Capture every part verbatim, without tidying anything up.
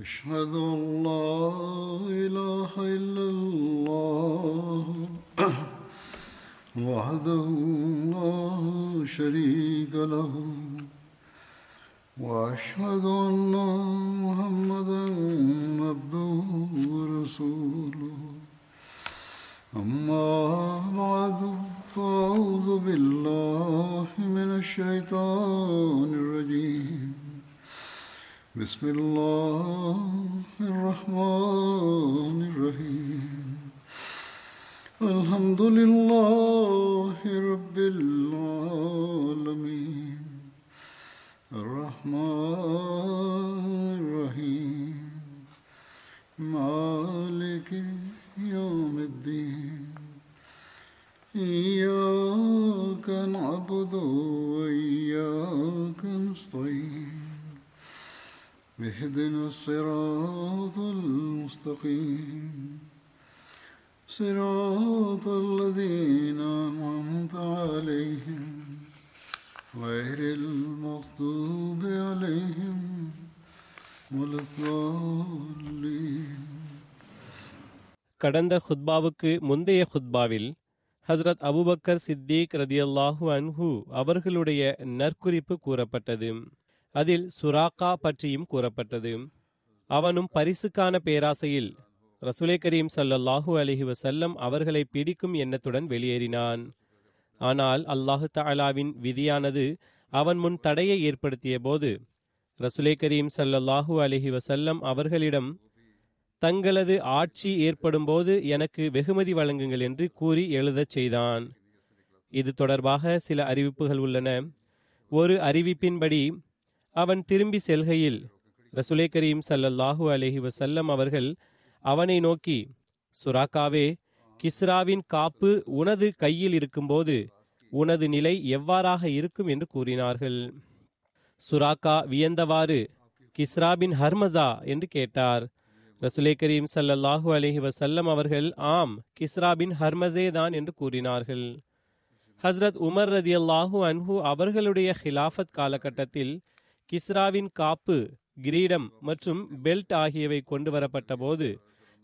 أشهد أن لا إله إلا الله وحده لا شريك له وأشهد أن محمدا عبده ورسوله أما بعد فأعوذ بالله من الشيطان الرجيم بسم الله الرحمن الرحيم الحمد لله رب العالمين الرحمن الرحيم مالك يوم الدين إياك نعبد وإياك نستعين اهدنا الصراط المستقيم صراط الذين أنعمت عليهم غير المغضوب عليهم ولا الضالين. கடந்த ஹுத்பாவுக்கு முந்தைய ஹுத்பாவில் ஹஸ்ரத் அபூபக்கர் சித்தீக் ரதியல்லாஹு அன்ஹு அவர்களுடைய நற்குறிப்பு கூறப்பட்டது. அதில் சுராக்கா பற்றியும் கூறப்பட்டது. அவனும் பரிசுக்கான பேராசையில் ரசூலே கரீம் ஸல்லல்லாஹு அலைஹி வஸல்லம் அவர்களை பிடிக்கும் எண்ணத்துடன் வெளியேறினான். ஆனால் அல்லாஹு தஆலாவின் விதியானது அவன் முன் தடையை ஏற்படுத்திய போது ரசூலே கரீம் ஸல்லல்லாஹு அலைஹி வஸல்லம் அவர்களிடம் தங்களது ஆட்சி ஏற்படும் போது எனக்கு வெகுமதி வழங்குங்கள் என்று கூறி எழுதச் செய்தான். இது தொடர்பாக சில அறிவிப்புகள் உள்ளன. ஒரு அறிவிப்பின்படி அவன் திரும்பி செல்கையில் ரசூலே கரீம் ஸல்லல்லாஹு அலைஹி வஸல்லம் அவர்கள் அவனை நோக்கி, சுராக்காவே, கிஸ்ராவின் காப்பு உனது கையில் இருக்கும்போது உனது நிலை எவ்வாறாக இருக்கும் என்று கூறினார்கள். சுராக்கா வியந்தவாறு கிஸ்ராபின் ஹர்மசா என்று கேட்டார். ரசூலே கரீம் ஸல்லல்லாஹு அலைஹி வஸல்லம் அவர்கள் ஆம், கிஸ்ராபின் ஹர்மசே தான் என்று கூறினார்கள். ஹஸ்ரத் உமர் ரதியல்லாஹு அன்ஹு அவர்களுடைய ஹிலாஃபத் காலகட்டத்தில் கிஸ்ராவின் காப்பு, கிரீடம் மற்றும் பெல்ட் ஆகியவை கொண்டு வரப்பட்ட போது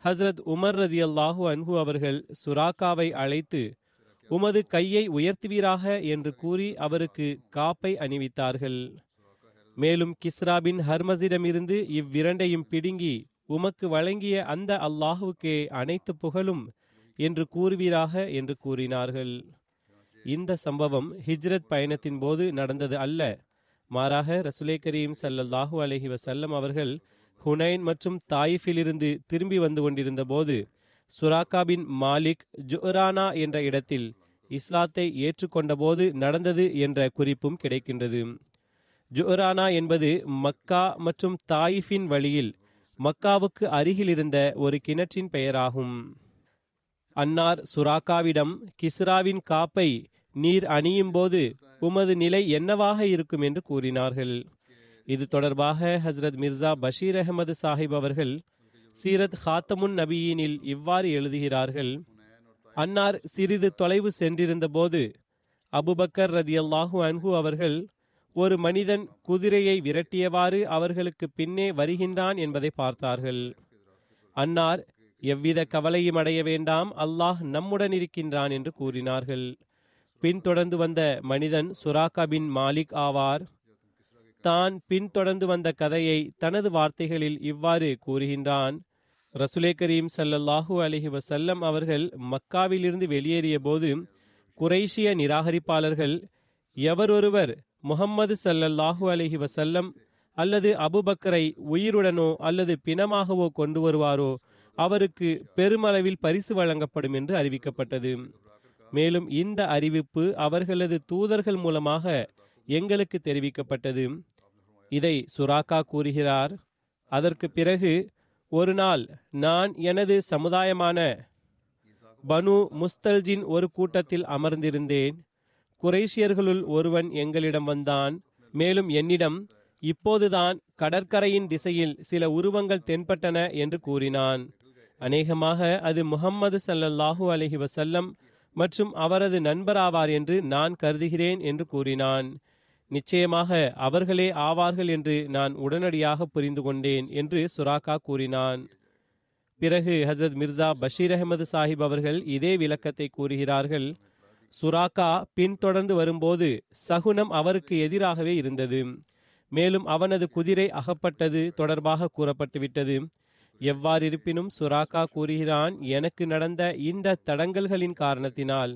ஹஸ்ரத் உமர் ரதியல்லாஹு அன்ஹு அவர்கள் சுராக்காவை அழைத்து உமது கையை உயர்த்துவீராக என்று கூறி அவருக்கு காப்பை அணிவித்தார்கள். மேலும் கிஸ்ராபின் ஹர்மஸிடமிருந்து இவ்விரண்டையும் பிடுங்கி உமக்கு வழங்கிய அந்த அல்லாஹுக்கே அனைத்து புகழும் என்று கூறுவீராக என்று கூறினார்கள். இந்த சம்பவம் ஹிஜ்ரத் பயணத்தின் போது நடந்தது அல்ல. மாறாக ரசூலே கரீம் ஸல்லல்லாஹு அலைஹி வஸல்லம் அவர்கள் ஹுனைன் மற்றும் தாயிஃபிலிருந்து திரும்பி வந்து கொண்டிருந்த போது சுராக்கா பின் மாலிக் ஜுரானா என்ற இடத்தில் இஸ்லாத்தை ஏற்றுக்கொண்ட போது நடந்தது என்ற குறிப்பும் கிடைக்கின்றது. ஜுரானா என்பது மக்கா மற்றும் தாயிஃபின் வழியில் மக்காவுக்கு அருகில் இருந்த ஒரு கிணற்றின் பெயராகும். அன்னார் சுராக்காவிடம், கிஸ்ராவின் காப்பை நீர் அணியும் போது உமது நிலை என்னவாக இருக்கும் என்று கூறினார்கள். இது தொடர்பாக ஹஸ்ரத் மிர்சா பஷீர் அஹமது சாஹிப் அவர்கள் சீரத் ஹாத்தமுன் நபியினில் இவ்வாறு எழுதுகிறார்கள். அன்னார் சிறிது தொலைவு சென்றிருந்த போது அபூபக்கர் ரதியல்லாஹு அன்ஹு அவர்கள் ஒரு மனிதன் குதிரையை விரட்டியவாறு அவர்களுக்கு பின்னே வருகின்றான் என்பதை பார்த்தார்கள். அன்னார், எவ்வித கவலையும் அடைய வேண்டாம், அல்லாஹ் நம்முடன் இருக்கின்றான் என்று கூறினார்கள். பின்தொடர்ந்து வந்த மனிதன் சுராக்கா பின் மாலிக் ஆவார். தான் பின்தொடர்ந்து வந்த கதையை தனது வார்த்தைகளில் இவ்வாறு கூறுகின்றான். ரசூலே கரீம் ஸல்லல்லாஹு அலைஹி வஸல்லம் அவர்கள் மக்காவிலிருந்து வெளியேறிய போது குரைஷிய நிராகரிப்பாளர்கள் எவரொருவர் முஹம்மது ஸல்லல்லாஹு அலைஹி வஸல்லம் அல்லது அபூபக்கரை உயிருடனோ அல்லது பிணமாகவோ கொண்டு வருவாரோ அவருக்கு பெருமளவில் பரிசு வழங்கப்படும் என்று அறிவிக்கப்பட்டது. மேலும் இந்த அறிவிப்பு அவர்களது தூதர்கள் மூலமாக எங்களுக்கு தெரிவிக்கப்பட்டது. இதை சுராக்கா கூறுகிறார். அதற்கு பிறகு ஒரு நாள் நான் எனது சமுதாயமான பனு முஸ்தல்ஜின் ஒரு கூட்டத்தில் அமர்ந்திருந்தேன். குரைஷியர்களுள் ஒருவன் எங்களிடம் வந்தான். மேலும் என்னிடம், இப்போதுதான் கடற்கரையின் திசையில் சில உருவங்கள் தென்பட்டன என்று கூறினான். அநேகமாக அது முஹம்மது ஸல்லல்லாஹு அலைஹி வஸல்லம் மற்றும் அவரது நண்பராவார் என்று நான் கருதுகிறேன் என்று கூறினான். நிச்சயமாக அவர்களே ஆவார்கள் என்று நான் உடனடியாக புரிந்து கொண்டேன் என்று சுராக்கா கூறினான். பிறகு ஹசரத் மிர்சா பஷீர் அஹமது சாஹிப் அவர்கள் இதே விளக்கத்தை கூறுகிறார்கள். சுராக்கா பின்தொடர்ந்து வரும்போது சகுனம் அவருக்கு எதிராகவே இருந்தது. மேலும் அவனது குதிரை அகப்பட்டது தொடர்பாக கூறப்பட்டுவிட்டது. எவ்வாறிருப்பினும் சுராக்கா கூறுகிறான், எனக்கு நடந்த இந்த தடங்கல்களின் காரணத்தினால்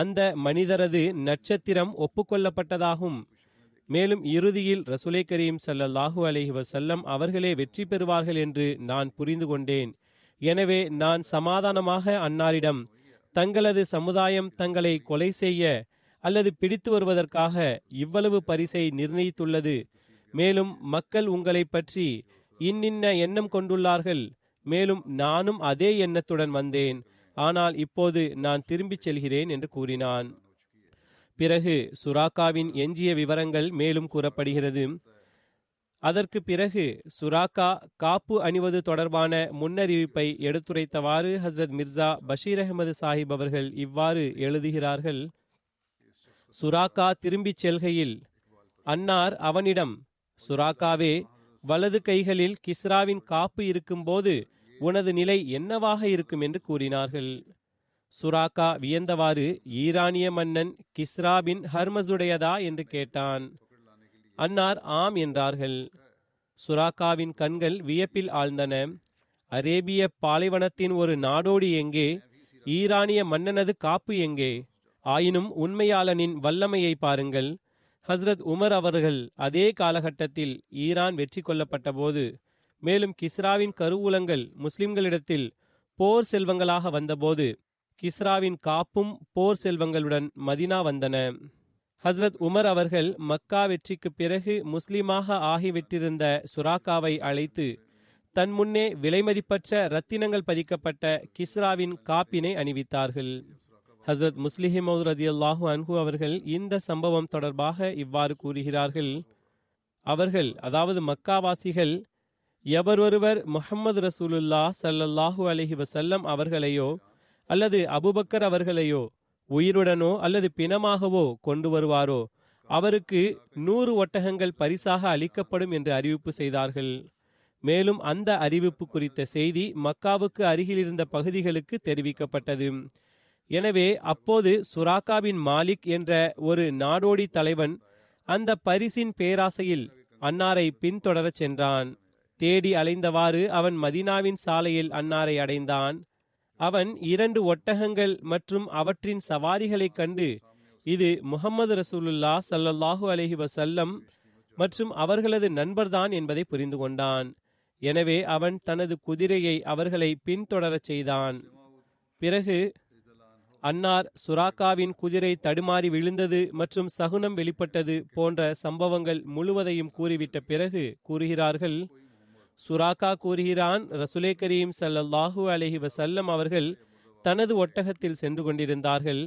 அந்த மனிதரது நட்சத்திரம் ஒப்புக்கொள்ளப்பட்டதாகும். மேலும் இறுதியில் ரசூலை கரீம் ஸல்லல்லாஹு அலைஹி வஸல்லம் அவர்களே வெற்றி பெறுவார்கள் என்று நான் புரிந்து கொண்டேன். எனவே நான் சமாதானமாக அன்னாரிடம், தங்களது சமுதாயம் தங்களை கொலை செய்ய அல்லது பிடித்து வருவதற்காக இவ்வளவு பரிசை நிர்ணயித்துள்ளது, மேலும் மக்கள் உங்களை பற்றி இன்னின்ன எண்ணம் கொண்டுள்ளார்கள், மேலும் நானும் அதே எண்ணத்துடன் வந்தேன், ஆனால் இப்போது நான் திரும்பிச் செல்கிறேன் என்று கூறினான். பிறகு சுராக்காவின் எஞ்சிய விவரங்கள் மேலும் கூறப்படுகிறது. அதற்கு பிறகு சுராக்கா காப்பு அணிவது தொடர்பான முன்னறிவிப்பை எடுத்துரைத்தவாறு ஹஸ்ரத் மிர்சா பஷீர் அஹமது சாஹிப் அவர்கள் இவ்வாறு எழுதுகிறார்கள். சுராக்கா திரும்பிச் செல்கையில் அன்னார் அவனிடம், சுராக்காவே, வலது கைகளில் கிஸ்ராவின் காப்பு இருக்கும்போது உனது நிலை என்னவாக இருக்கும் என்று கூறினார்கள். சுராக்கா வியந்தவாறு, ஈரானிய மன்னன் கிஸ்ராபின் ஹர்மஸுடையதா என்று கேட்டான். அன்னார் ஆம் என்றார்கள். சுராக்காவின் கண்கள் வியப்பில் ஆழ்ந்தன. அரேபிய பாலைவனத்தின் ஒரு நாடோடி எங்கே? ஈரானிய மன்னனது காப்பு எங்கே? ஆயினும் உண்மையாளனின் வல்லமையை பாருங்கள். ஹஸ்ரத் உமர் அவர்கள் அதே காலகட்டத்தில் ஈரான் வெற்றி கொள்ளப்பட்ட போது, மேலும் கிஸ்ராவின் கருவூலங்கள் முஸ்லிம்களிடத்தில் போர் செல்வங்களாக வந்தபோது கிஸ்ராவின் காப்பும் போர் செல்வங்களுடன் மதினா வந்தன. ஹஸ்ரத் உமர் அவர்கள் மக்கா வெற்றிக்கு பிறகு முஸ்லிமாக ஆகிவிட்டிருந்த சுராக்காவை அழைத்து தன் முன்னே விலைமதிப்பற்ற இரத்தினங்கள் பதிக்கப்பட்ட கிஸ்ராவின் காப்பினை அணிவித்தார்கள். ஹஸ்ரத் முஸ்லிஹ் மௌது ரதியல்லாஹு அன்ஹு அவர்கள் இந்த சம்பவம் தொடர்பாக இவ்வாறு கூறுகிறார்கள். அவர்கள், அதாவது மக்காவாசிகள், எவரொருவர் முஹம்மது ரசூலுல்லா சல்லல்லாஹு அலைஹி வசல்லம் அவர்களையோ அல்லது அபுபக்கர் அவர்களையோ உயிருடனோ அல்லது பிணமாகவோ கொண்டு வருவாரோ அவருக்கு நூறு ஒட்டகங்கள் பரிசாக அளிக்கப்படும் என்று அறிவிப்பு செய்தார்கள். மேலும் அந்த அறிவிப்பு குறித்த செய்தி மக்காவுக்கு அருகிலிருந்த பகுதிகளுக்கு தெரிவிக்கப்பட்டது. எனவே அப்போது சுராக்காவின் மாலிக் என்ற ஒரு நாடோடி தலைவன் அந்த பரிசின் பேராசையில் அன்னாரை பின்தொடரச் சென்றான். தேடி அலைந்தவாறு அவன் மதினாவின் சாலையில் அன்னாரை அடைந்தான். அவன் இரண்டு ஒட்டகங்கள் மற்றும் அவற்றின் சவாரிகளைக் கண்டு, இது முஹம்மது ரசூலுல்லா சல்லல்லாஹு அலைஹி வசல்லம் மற்றும் அவர்களது நண்பர்தான் என்பதை புரிந்து கொண்டான். எனவே அவன் தனது குதிரையை அவர்களை பின்தொடரச் செய்தான். பிறகு அன்னார் சுராக்காவின் குதிரை தடுமாறி விழுந்தது மற்றும் சகுனம் வெளிப்பட்டது போன்ற சம்பவங்கள் முழுவதையும் கூறிவிட்ட பிறகு கூறுகிறார்கள். சுராக்கா கூறுகிறான், ரசூலே கரீம் ஸல்லல்லாஹு அலைஹி வஸல்லம் அவர்கள் தனது ஒட்டகத்தில் சென்று கொண்டிருந்தார்கள்.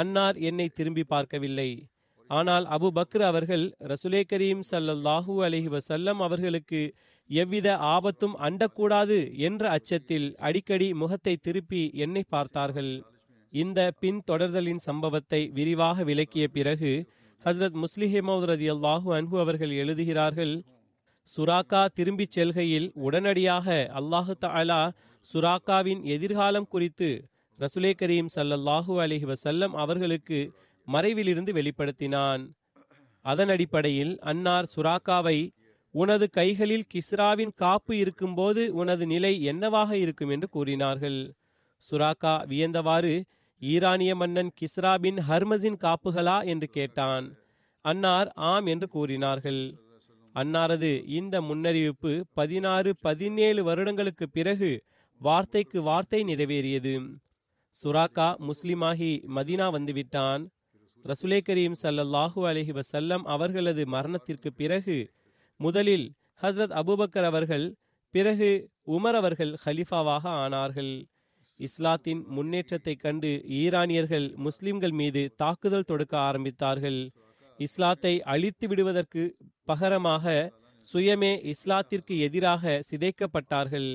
அன்னார் என்னை திரும்பி பார்க்கவில்லை. ஆனால் அபு பக்ர் அவர்கள் ரசூலே கரீம் ஸல்லல்லாஹு அலைஹி வஸல்லம் அவர்களுக்கு எவ்வித ஆபத்தும் அண்டக்கூடாது என்ற அச்சத்தில் அடிக்கடி முகத்தை திருப்பி என்னை பார்த்தார்கள். இந்த பின் தொடர்தலின் சம்பவத்தை விரிவாக விளக்கிய பிறகு ஹஸ்ரத் முஸ்லிஹ் மௌது ரதியல்லாஹு அன்ஹு அவர்கள் எழுதுகிறார்கள். சுராக்கா திரும்பிச் செல்கையில் உடனடியாக அல்லாஹு தஆலா சுராக்காவின் எதிர்காலம் குறித்து ரசூலே கரீம் ஸல்லல்லாஹு அலைஹி வஸல்லம் அவர்களுக்கு மறைவிலிருந்து வெளிப்படுத்தினான். அதன் அடிப்படையில் அன்னார் சுராக்காவை, உனது கைகளில் கிஸ்ராவின் காப்பு இருக்கும்போது உனது நிலை என்னவாக இருக்கும் என்று கூறினார்கள். சுராக்கா வியந்தவாறு, ஈரானிய மன்னன் கிஸ்ராபின் ஹர்மஸின் காப்புகளா என்று கேட்டான். அன்னார் ஆம் என்று கூறினார்கள். அன்னாரது இந்த முன்னறிவிப்பு பதினாறு பதினேழு வருடங்களுக்கு பிறகு வார்த்தைக்கு வார்த்தை நிறைவேறியது. சுராக்கா முஸ்லிமாகி மதினா வந்துவிட்டான். ரசூலே கரீம் ஸல்லல்லாஹு அலைஹி வஸல்லம் அவர்களது மரணத்திற்கு பிறகு முதலில் ஹஸ்ரத் அபூபக்கர் அவர்கள், பிறகு உமர் அவர்கள் ஹலிஃபாவாக ஆனார்கள். இஸ்லாத்தின் முன்னேற்றத்தைக் கண்டு ஈரானியர்கள் முஸ்லிம்கள் மீது தாக்குதல் தொடுக்க ஆரம்பித்தார்கள். இஸ்லாத்தை அழித்து விடுவதற்கு பகரமாக சுயமே இஸ்லாத்திற்கு எதிராக சிதைக்கப்பட்டார்கள்.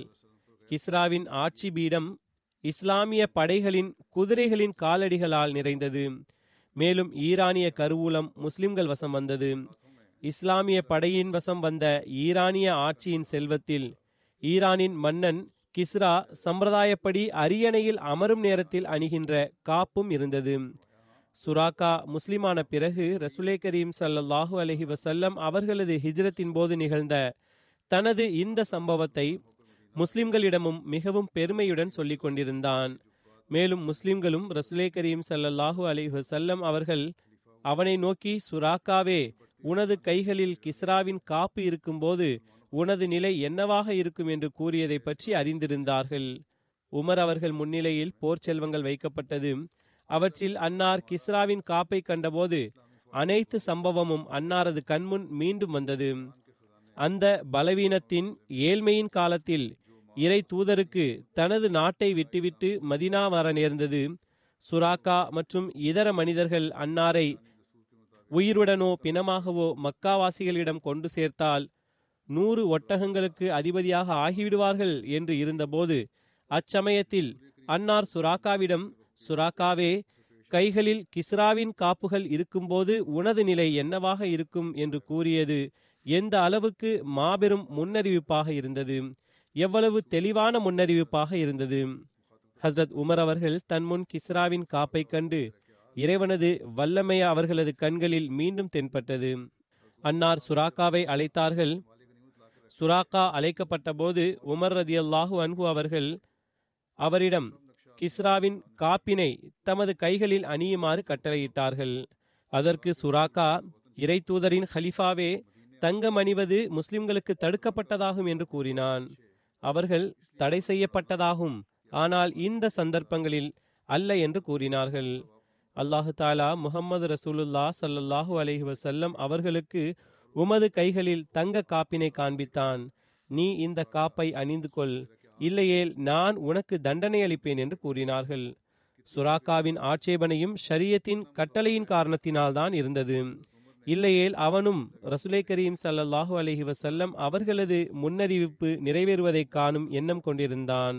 கிஸ்ராவின் ஆட்சி பீடம் இஸ்லாமிய படைகளின் குதிரைகளின் காலடிகளால் நிறைந்தது. மேலும் ஈரானிய கருவூலம் முஸ்லிம்கள் வசம் வந்தது. இஸ்லாமிய படையின் வசம் வந்த ஈரானிய ஆட்சியின் செல்வத்தில் ஈரானின் மன்னன் கிஸ்ரா சம்பிரதாயப்படி அரியணையில் அமரும் நேரத்தில் அணிகின்ற காப்பும் இருந்தது. சுராக்கா முஸ்லிமான பிறகு ரசூலே கரீம் ஸல்லல்லாஹு அலைஹி வஸல்லம் அவர்களது ஹிஜ்ரத்தின் போது நிகழ்ந்த தனது இந்த சம்பவத்தை முஸ்லிம்களிடமும் மிகவும் பெருமையுடன் சொல்லிக் கொண்டிருந்தான். மேலும் முஸ்லிம்களும் ரசூலே கரீம் ஸல்லல்லாஹு அலைஹி வஸல்லம் அவர்கள் அவனை நோக்கி, சுராக்காவே, உனது கைகளில் கிஸ்ராவின் காப்பு இருக்கும்போது உனது நிலை என்னவாக இருக்கும் என்று கூறியதை பற்றி அறிந்திருந்தார்கள். உமர் அவர்கள் முன்னிலையில் போர் செல்வங்கள் வைக்கப்பட்டது. அவற்றில் அன்னார் கிஸ்ராவின் காப்பை கண்டபோது அனைத்து சம்பவமும் அன்னாரது கண்முன் மீண்டும் வந்தது. அந்த பலவீனத்தின் ஏழ்மையின் காலத்தில் இறை தூதருக்கு தனது நாட்டை விட்டுவிட்டு மதினா வர நேர்ந்தது. சுராக்கா மற்றும் இதர மனிதர்கள் அன்னாரை உயிருடனோ பிணமாகவோ மக்காவாசிகளிடம் கொண்டு சேர்த்தால் நூறு ஒட்டகங்களுக்கு அதிபதியாக ஆகிவிடுவார்கள் என்று இருந்தபோது அச்சமயத்தில் அன்னார் சுராக்காவிடம், சுராக்காவே, கைகளில் கிஸ்ராவின் காப்புகள் இருக்கும்போது உனது நிலை என்னவாக இருக்கும் என்று கூறியது எந்த அளவுக்கு மாபெரும் முன்னறிவிப்பாக இருந்தது, எவ்வளவு தெளிவான முன்னறிவிப்பாக இருந்தது. ஹஸ்ரத் உமர் அவர்கள் தன் முன் கிஸ்ராவின் காப்பை கண்டு இறைவனது வல்லமைய அவர்களது கண்களில் மீண்டும் தென்பட்டது. அன்னார் சுராக்காவை அழைத்தார்கள். சுராக்கா அழைக்கப்பட்ட போது உமர் ரதியல்லாஹு அன்ஹு அவர்கள் அவரிடம் கிஸ்ராவின் காப்பினை தமது கைகளில் அணியுமாறு கட்டளையிட்டார்கள். அதற்கு சுராக்கா, இறை தூதரின் ஹலிஃபாவே, தங்கம் அணிவது முஸ்லிம்களுக்கு தடுக்கப்பட்டதாகும் என்று கூறினான். அவர்கள் தடை செய்யப்பட்டதாகும், ஆனால் இந்த சந்தர்ப்பங்களில் அல்ல என்று கூறினார்கள். அல்லாஹு தாலா முஹம்மது ரசூலுல்லா சல்லல்லாஹு அலைஹி வசல்லம் அவர்களுக்கு உமது கைகளில் தங்க காப்பினை காண்பித்தான். நீ இந்த காப்பை அணிந்து கொள், இல்லையேல் நான் உனக்கு தண்டனை அளிப்பேன் என்று கூறினார்கள். சுராக்காவின் ஆட்சேபனையும் ஷரியத்தின் கட்டளையின் காரணத்தினால்தான் இருந்தது. இல்லையேல் அவனும் ரசூலே கரீம் ஸல்லல்லாஹு அலைஹி வஸல்லம் அவர்களது முன்னறிவிப்பு நிறைவேறுவதை காணும் எண்ணம் கொண்டிருந்தான்.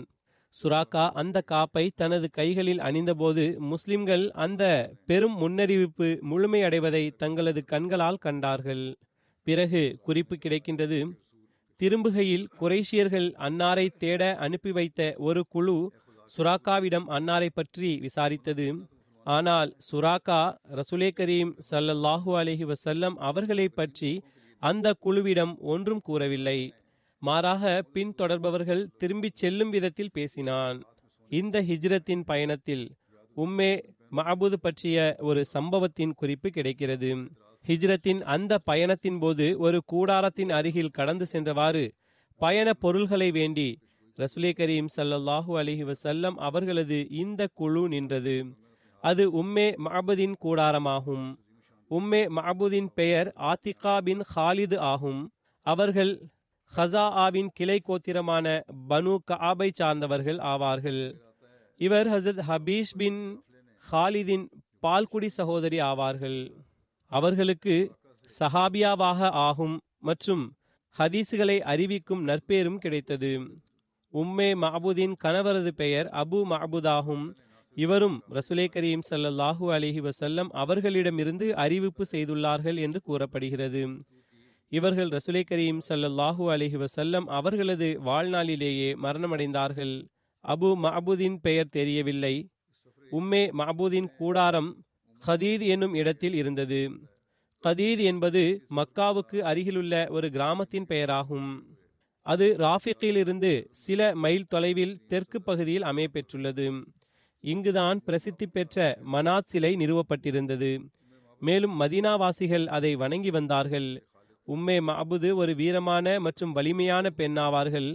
சுராக்கா அந்த காப்பை தனது கைகளில் அணிந்தபோது முஸ்லிம்கள் அந்த பெரும் முன்னறிவிப்பு முழுமையடைவதை தங்களது கண்களால் கண்டார்கள். பிறகு குறிப்பு கிடைக்கின்றது, திரும்புகையில் குறைஷியர்கள் அன்னாரை தேட அனுப்பி வைத்த ஒரு குழு சுராக்காவிடம் அன்னாரை பற்றி விசாரித்தது. ஆனால் சுராக்கா ரசூலே கரீம் ஸல்லல்லாஹு அலைஹி வஸல்லம் அவர்களை பற்றி அந்த குழுவிடம் ஒன்றும் கூறவில்லை. மாறாக பின் தொடர்பவர்கள் திரும்பி செல்லும் விதத்தில் பேசினான். இந்த ஹிஜ்ரத்தின் பயணத்தில் உம்மே மஅபூது பற்றிய ஒரு சம்பவத்தின் குறிப்பு கிடைக்கிறது. ஹிஜ்ரத்தின் அந்த பயணத்தின் போது ஒரு கூடாரத்தின் அருகில் கடந்து சென்றவாறு பயண பொருள்களை வேண்டி ரசூலே கரீம் ஸல்லல்லாஹு அலைஹி வஸல்லம் அவர்களது இந்த குழு நின்றது. அது உம்மே மஅபூதின் கூடாரமாகும். உம்மே மஅபூதின் பெயர் ஆத்திகா பின் ஹாலிது ஆகும். அவர்கள் ஹசாஆவின் கிளை கோத்திரமான பனு கஆபை சார்ந்தவர்கள் ஆவார்கள். இவர் ஹசத் ஹபீஷ் பின் ஹாலிதின் பால்குடி சகோதரி ஆவார்கள். அவர்களுக்கு சஹாபியாவாக ஆகும் மற்றும் ஹதீஸுகளை அறிவிக்கும் நற்பேரும் கிடைத்தது. உம்மே மஅபூதின் கணவரது பெயர் அபு மஅபூதாகும். இவரும் ரசூலே கரீம் ஸல்லல்லாஹு அலைஹி வஸல்லம் அவர்களிடமிருந்து அறிவிப்பு செய்துள்ளார்கள் என்று கூறப்படுகிறது. இவர்கள் ரசூலே கரீம் ஸல்லல்லாஹு அலைஹி வஸல்லம் அவர்களது வாழ்நாளிலேயே மரணமடைந்தார்கள். அபு மஅபூதின் பெயர் தெரியவில்லை. உம்மே மஅபூதின் கூடாரம் கதீத் என்னும் இடத்தில் இருந்தது. கதீத் என்பது மக்காவுக்கு அருகிலுள்ள ஒரு கிராமத்தின் பெயராகும். அது ராஃபிகிலிருந்து சில மைல் தொலைவில் தெற்கு பகுதியில் அமையப்பெற்றுள்ளது. இங்குதான் பிரசித்தி பெற்ற மனாத் சிலை நிறுவப்பட்டிருந்தது. மேலும் மதீனாவாசிகள் அதை வணங்கி வந்தார்கள். உம்மே மஅபூது ஒரு வீரமான மற்றும் வலிமையான பெண்ணாவார்கள்.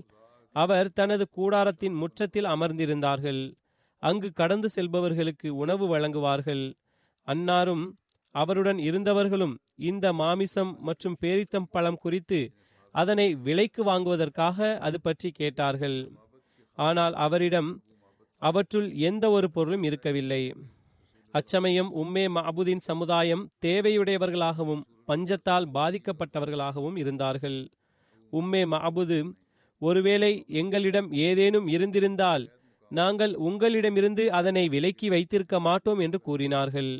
அவர் தனது கூடாரத்தின் முற்றத்தில் அமர்ந்திருந்தார்கள். அங்கு கடந்து செல்பவர்களுக்கு உணவு வழங்குவார்கள். அன்னாரும் அவருடன் இருந்தவர்களும் இந்த மாமிசம் மற்றும் பேரித்தம் பழம் குறித்து அதனை விலைக்கு வாங்குவதற்காக அது பற்றி கேட்டார்கள். ஆனால் அவரிடம் அவற்றுள் எந்த ஒரு பொருளும் இருக்கவில்லை. அச்சமயம் உம்மே மஅபூதின் சமுதாயம் தேவையுடையவர்களாகவும் பஞ்சத்தால் பாதிக்கப்பட்டவர்களாகவும் இருந்தார்கள். உம்மே மஅபூது, ஒருவேளை எங்களிடம் ஏதேனும் இருந்திருந்தால் நாங்கள் உங்களிடமிருந்து அதனை விலக்கி வைத்திருக்க மாட்டோம் என்று கூறினார்கள்.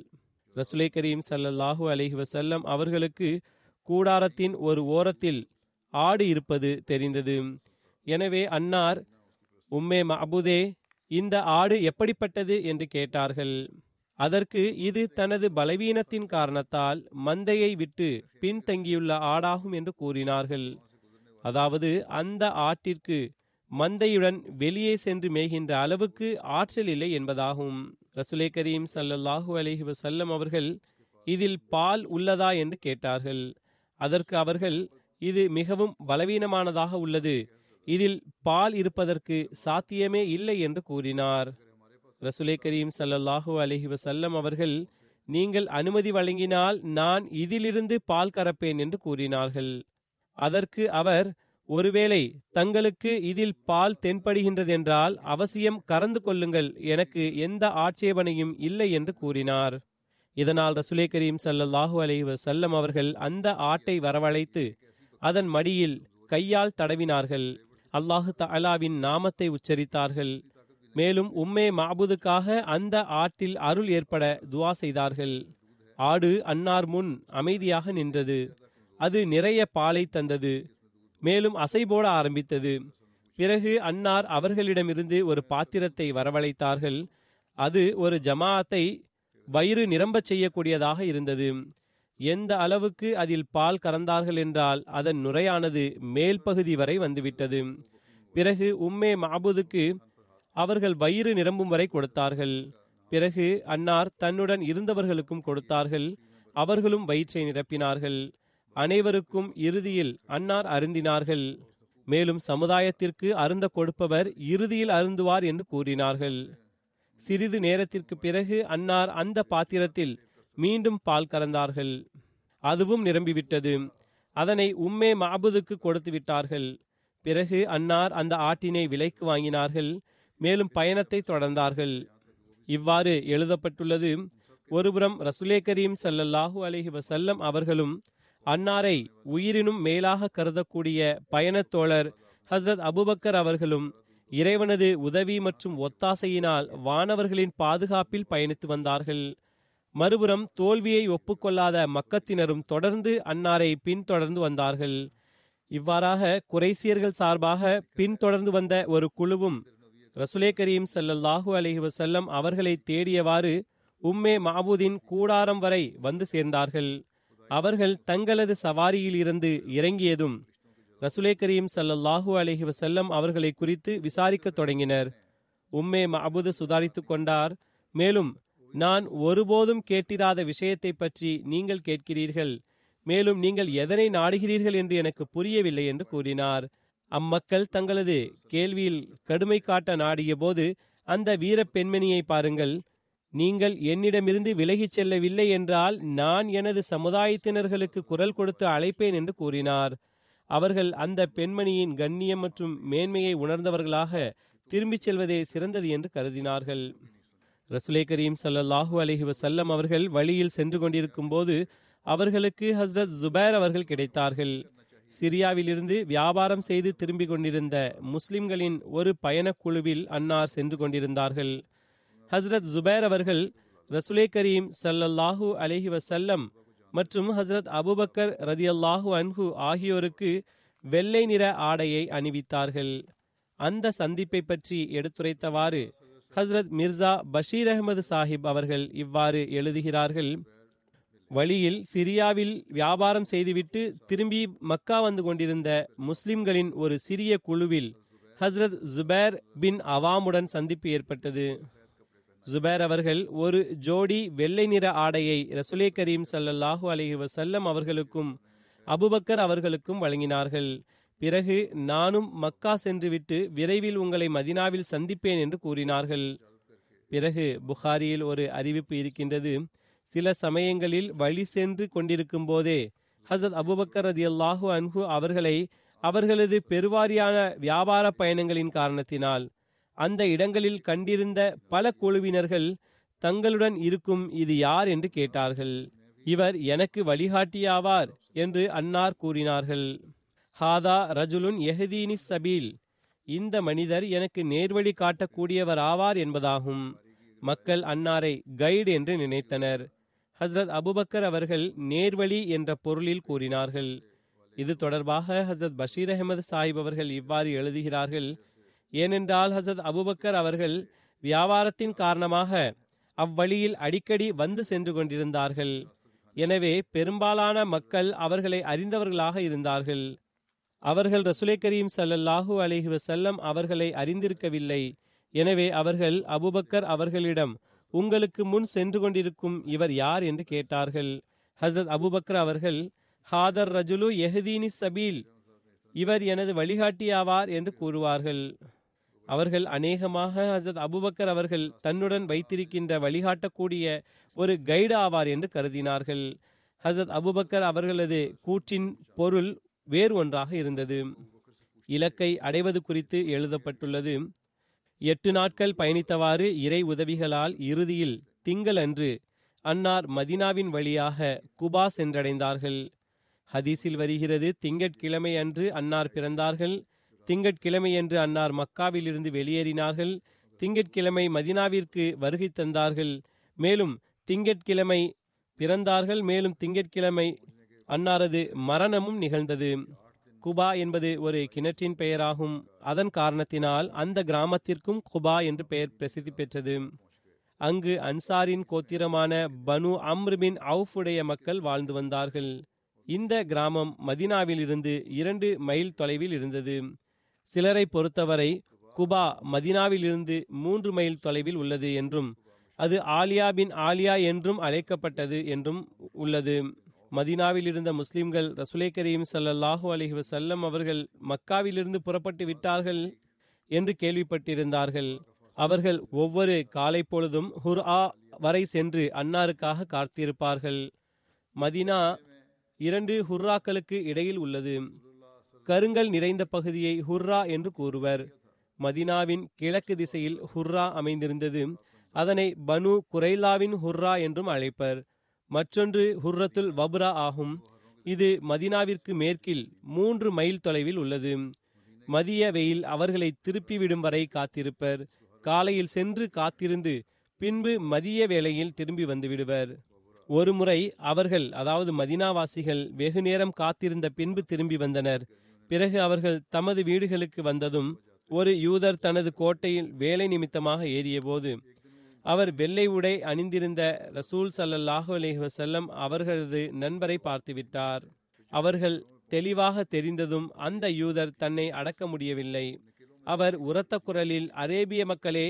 ரசூலை கரீம் ஸல்லல்லாஹு அலைஹி வஸல்லம் அவர்களுக்கு கூடாரத்தின் ஒரு ஓரத்தில் ஆடு இருப்பது தெரிந்தது. எனவே அன்னார், உம்மே மஅபூதே, இந்த ஆடு எப்படிப்பட்டது என்று கேட்டார்கள். அதற்கு, இது தனது பலவீனத்தின் காரணத்தால் மந்தையை விட்டு பின்தங்கியுள்ள ஆடாகும் என்று கூறினார்கள். அதாவது அந்த ஆட்டிற்கு மந்தையுடன் வெளியே சென்று மேய்கின்ற அளவுக்கு ஆற்றல் இல்லை என்பதாகும். ரசூலே கரீம் ஸல்லல்லாஹு அலைஹி வஸல்லம் அவர்கள், இதில் பால் உள்ளதா என்று கேட்டார்கள். அதற்கு அவர்கள், இது மிகவும் பலவீனமானதாக உள்ளது, இதில் பால் இருப்பதற்கு சாத்தியமே இல்லை என்று கூறினார். ரசூலே கரீம் ஸல்லல்லாஹு அலைஹி வஸல்லம் அவர்கள், நீங்கள் அனுமதி வழங்கினால் நான் இதிலிருந்து பால் கறப்பேன் என்று கூறினார்கள். அதற்கு அவர், ஒருவேளை தங்களுக்கு இதில் பால் தென்படுகின்றதென்றால் அவசியம் கறந்து கொள்ளுங்கள், எனக்கு எந்த ஆட்சேபனையும் இல்லை என்று கூறினார். இதனால் ரசூலே கரீம் ஸல்லல்லாஹு அலைஹி வஸல்லம் அவர்கள் அந்த ஆட்டை வரவழைத்து அதன் மடியில் கையால் தடவினார்கள். அல்லாஹு தஆலாவின் நாமத்தை உச்சரித்தார்கள். மேலும் உம்மே மஅபூதுக்காக அந்த ஆட்டில் அருள் ஏற்பட துஆ செய்தார்கள். ஆடு அன்னார் முன் அமைதியாக நின்றது. அது நிறைய பாலை தந்தது. மேலும் அசைபோட ஆரம்பித்தது. பிறகு அன்னார் அவர்களிடமிருந்து ஒரு பாத்திரத்தை வரவழைத்தார்கள். அது ஒரு ஜமாஅத்தை வயிறு நிரம்ப செய்யக்கூடியதாக இருந்தது. எந்த அளவுக்கு அதில் பால் கறந்தார்கள் என்றால் அதன் நுரையானது மேல் பகுதி வரை வந்துவிட்டது. பிறகு உம்மே மஅபூதுக்கு அவர்கள் வயிறு நிரம்பும் வரை கொடுத்தார்கள். பிறகு அன்னார் தன்னுடன் இருந்தவர்களுக்கும் கொடுத்தார்கள். அவர்களும் வயிற்றை நிரப்பினார்கள். அனைவருக்கும் இறுதியில் அன்னார் அருந்தினார்கள். மேலும் சமுதாயத்திற்கு அருந்த கொடுப்பவர் இறுதியில் அருந்துவார் என்று கூறினார்கள். சிறிது நேரத்திற்கு பிறகு அன்னார் அந்த பாத்திரத்தில் மீண்டும் பால் கறந்தார்கள். அதுவும் நிரம்பிவிட்டது. அதனை உம்மே மஅபூதுக்கு கொடுத்து விட்டார்கள். பிறகு அன்னார் அந்த ஆட்டினை விலைக்கு வாங்கினார்கள். மேலும் பயணத்தை தொடர்ந்தார்கள். இவ்வாறு எழுதப்பட்டுள்ளது. ஒருபுறம் ரசூலே கரீம் ஸல்லல்லாஹு அலைஹி வஸல்லம் அவர்களும் அன்னாரை உயிரினும் மேலாக கருதக்கூடிய பயணத் தோழர் ஹஸ்ரத் அபூபக்கர் அவர்களும் இறைவனது உதவி மற்றும் ஒத்தாசையினால் வானவர்களின் பாதுகாப்பில் பயணித்து வந்தார்கள். மறுபுறம் தோல்வியை ஒப்புக்கொள்ளாத மக்கத்தினரும் தொடர்ந்து அன்னாரை பின்தொடர்ந்து வந்தார்கள். இவ்வாறாக குறைசியர்கள் சார்பாக பின்தொடர்ந்து வந்த ஒரு குழுவும் ரசூலே கரீம் ஸல்லல்லாஹு அலைஹி வஸல்லம் அவர்களை தேடியவாறு உம்மே மஅபூதின் கூடாரம் வரை வந்து சேர்ந்தார்கள். அவர்கள் தங்களது சவாரியில் இருந்து இறங்கியதும் ரசூலே கரீம் ஸல்லல்லாஹு அலைஹி வஸல்லம் அவர்களை குறித்து விசாரிக்க தொடங்கினர். உம்மே மஅபூது சுதாரித்து கொண்டார். மேலும், நான் ஒருபோதும் கேட்டிராத விஷயத்தை பற்றி நீங்கள் கேட்கிறீர்கள். மேலும் நீங்கள் எதனை நாடுகிறீர்கள் என்று எனக்கு புரியவில்லை என்று கூறினார். அம்மக்கள் தங்களது கேள்வியில் கடுமை காட்ட நாடிய போது, அந்த வீர பெண்மணியை பாருங்கள், நீங்கள் என்னிடமிருந்து விலகிச் செல்லவில்லை என்றால் நான் எனது சமுதாயத்தினர்களுக்கு குரல் கொடுத்து அழைப்பேன் என்று கூறினார். அவர்கள் அந்த பெண்மணியின் கண்ணியம் மற்றும் மேன்மையை உணர்ந்தவர்களாக திரும்பிச் செல்வதே சிறந்தது என்று கருதினார்கள். ரசூலே கரீம் ஸல்லல்லாஹு அலைஹி வஸல்லம் அவர்கள் வழியில் சென்று கொண்டிருக்கும் போது அவர்களுக்கு ஹஸ்ரத் ஜுபைர் அவர்கள் கிடைத்தார்கள். சிரியாவிலிருந்து வியாபாரம் செய்து திரும்பிக் கொண்டிருந்த முஸ்லிம்களின் ஒரு பயணக்குழுவில் அன்னார் சென்று கொண்டிருந்தார்கள். ஹஸ்ரத் ஜுபைர் அவர்கள் ரசூலே கரீம் ஸல்லல்லாஹு அலைஹி வஸல்லம் மற்றும் ஹஸ்ரத் அபூபக்கர் ரதியல்லாஹு அன்ஹு ஆகியோருக்கு வெள்ளை நிற ஆடையை அணிவித்தார்கள். அந்த சந்திப்பை பற்றி எடுத்துரைத்தவாறு ஹஸ்ரத் மிர்சா பஷீர் அஹமது சாஹிப் அவர்கள் இவ்வாறு எழுதுகிறார்கள். வழியில் சிரியாவில் வியாபாரம் செய்துவிட்டு திரும்பி மக்கா வந்து கொண்டிருந்த முஸ்லிம்களின் ஒரு சிறிய குழுவில் ஹஸ்ரத் ஜுபைர் பின் அவாமுடன் சந்திப்பு ஏற்பட்டது. ஜுபைர் அவர்கள் ஒரு ஜோடி வெள்ளை நிற ஆடையை ரசூலே கரீம் ஸல்லல்லாஹு அலைஹி வஸல்லம் அவர்களுக்கும் அபூபக்கர் அவர்களுக்கும் வழங்கினார்கள். பிறகு, நானும் மக்கா சென்றுவிட்டு விரைவில் உங்களை மதினாவில் சந்திப்பேன் என்று கூறினார்கள். பிறகு புகாரியில் ஒரு அறிவிப்பு இருக்கின்றது. சில சமயங்களில் வழி சென்று கொண்டிருக்கும் போதே ஹஸ்ரத் அபூபக்கர் ரதியல்லாஹு அன்ஹு அவர்களை அவர்களது பெருவாரியான வியாபார பயணங்களின் காரணத்தினால் அந்த இடங்களில் கண்டிருந்த பல குழுவினர்கள் தங்களுடன் இருக்கும் இது யார் என்று கேட்டார்கள். இவர் எனக்கு வழிகாட்டியாவார் என்று அன்னார் கூறினார்கள். ஹாதா ரஜுலுன் யஹ்தீனி ஸபீல், இந்த மனிதர் எனக்கு நேர்வழி காட்டக்கூடியவர் ஆவார் என்பதாகும். மக்கள் அன்னாரை கைடு என்று நினைத்தனர். ஹஸ்ரத் அபுபக்கர் அவர்கள் நேர்வழி என்ற பொருளில் கூறினார்கள். இது தொடர்பாக ஹஸ்ரத் பஷீர் அஹமது சாஹிப் அவர்கள் இவ்வாறு எழுதுகிறார்கள், ஏனென்றால் ஹஸ்ரத் அபுபக்கர் அவர்கள் வியாபாரத்தின் காரணமாக அவ்வழியில் அடிக்கடி வந்து சென்று கொண்டிருந்தார்கள். எனவே பெரும்பாலான மக்கள் அவர்களை அறிந்தவர்களாக இருந்தார்கள். அவர்கள் ரசூலை கரீம் ஸல்லல்லாஹு அலைஹி வஸல்லம் அவர்களை அறிந்திருக்கவில்லை. எனவே அவர்கள் அபுபக்கர் அவர்களிடம், உங்களுக்கு முன் சென்று கொண்டிருக்கும் இவர் யார் என்று கேட்டார்கள். ஹஸ்ரத் அபுபக்கர் அவர்கள், ஹாதர் ரஜுலு யஹ்தீனி சபீல், இவர் எனது வழிகாட்டியாவார் என்று கூறுவார்கள். அவர்கள் அநேகமாக ஹஸ்ரத் அபுபக்கர் அவர்கள் தன்னுடன் வைத்திருக்கின்ற வழிகாட்டக்கூடிய ஒரு கைடு ஆவார் என்று கருதினார்கள். ஹஸ்ரத் அபுபக்கர் அவர்களது கூற்றின் பொருள் வேறு ஒன்றாக இருந்தது. இலக்கை அடைவது குறித்து எழுதப்பட்டுள்ளது, எட்டு நாட்கள் பயணித்தவாறு இறை உதவிகளால் இறுதியில் திங்கள் அன்று அன்னார் மதினாவின் வழியாக குபா சென்றடைந்தார்கள். ஹதீஸில் வருகிறது, திங்கட்கிழமை அன்று அன்னார் பிறந்தார்கள், திங்கட்கிழமை அன்று அன்னார் மக்காவிலிருந்து வெளியேறினார்கள், திங்கட்கிழமை மதினாவிற்கு வருகை தந்தார்கள், மேலும் திங்கட்கிழமை பிறந்தார்கள், மேலும் திங்கட்கிழமை அன்னாரது மரணமும் நிகழ்ந்தது. குபா என்பது ஒரு கிணற்றின் பெயராகும். அதன் காரணத்தினால் அந்த கிராமத்திற்கும் குபா என்று பெயர் பிரசித்தி பெற்றது. அங்கு அன்சாரின் கோத்திரமான பனு அம்ர் பின் அவுஃபுடைய மக்கள் வாழ்ந்து வந்தார்கள். இந்த கிராமம் மதினாவிலிருந்து இரண்டு மைல் தொலைவில் இருந்தது. சிலரை பொறுத்தவரை குபா மதினாவிலிருந்து மூன்று மைல் தொலைவில் உள்ளது என்றும் அது ஆலியா பின் ஆலியா என்றும் அழைக்கப்பட்டது என்றும் உள்ளது. மதினாவில் இருந்த முஸ்லிம்கள் ரசூலை கரீம் ஸல்லல்லாஹு அலைஹி வஸல்லம் அவர்கள் மக்காவிலிருந்து புறப்பட்டு விட்டார்கள் என்று கேள்விப்பட்டிருந்தார்கள். அவர்கள் ஒவ்வொரு காலை பொழுதும் ஹுர்ஆ வரை சென்று அன்னாருக்காக காத்திருப்பார்கள். மதினா இரண்டு ஹுர்ராக்களுக்கு இடையில் உள்ளது. கருங்கல் நிறைந்த பகுதியை ஹுர்ரா என்று கூறுவர். மதினாவின் கிழக்கு திசையில் ஹுர்ரா அமைந்திருந்தது. அதனை பனு குரைலாவின் ஹுர்ரா என்றும் அழைப்பர். மற்றொன்று ஹுர்ரத்துல் வபுரா ஆகும். இது மதினாவிற்கு மேற்கில் மூன்று மைல் தொலைவில் உள்ளது. மதிய வெயில் அவர்களை திருப்பிவிடும் வரை காத்திருப்பர். காலையில் சென்று காத்திருந்து பின்பு மதிய வேளையில் திரும்பி வந்துவிடுவர். ஒரு முறை அவர்கள், அதாவது மதினாவாசிகள், வெகு நேரம் காத்திருந்த பின்பு திரும்பி வந்தனர். பிறகு அவர்கள் தமது வீடுகளுக்கு வந்ததும் ஒரு யூதர் தனது கோட்டையில் வேலை நிமித்தமாக ஏறிய போது அவர் வெள்ளை உடை அணிந்திருந்த ரசூல் ஸல்லல்லாஹு அலைஹி வஸல்லம் அவர்களது நண்பரை பார்த்துவிட்டார். அவர்கள் தெளிவாக தெரிந்ததும் அந்த யூதர் தன்னை அடக்க முடியவில்லை. அவர் உரத்த குரலில், அரேபிய மக்களே,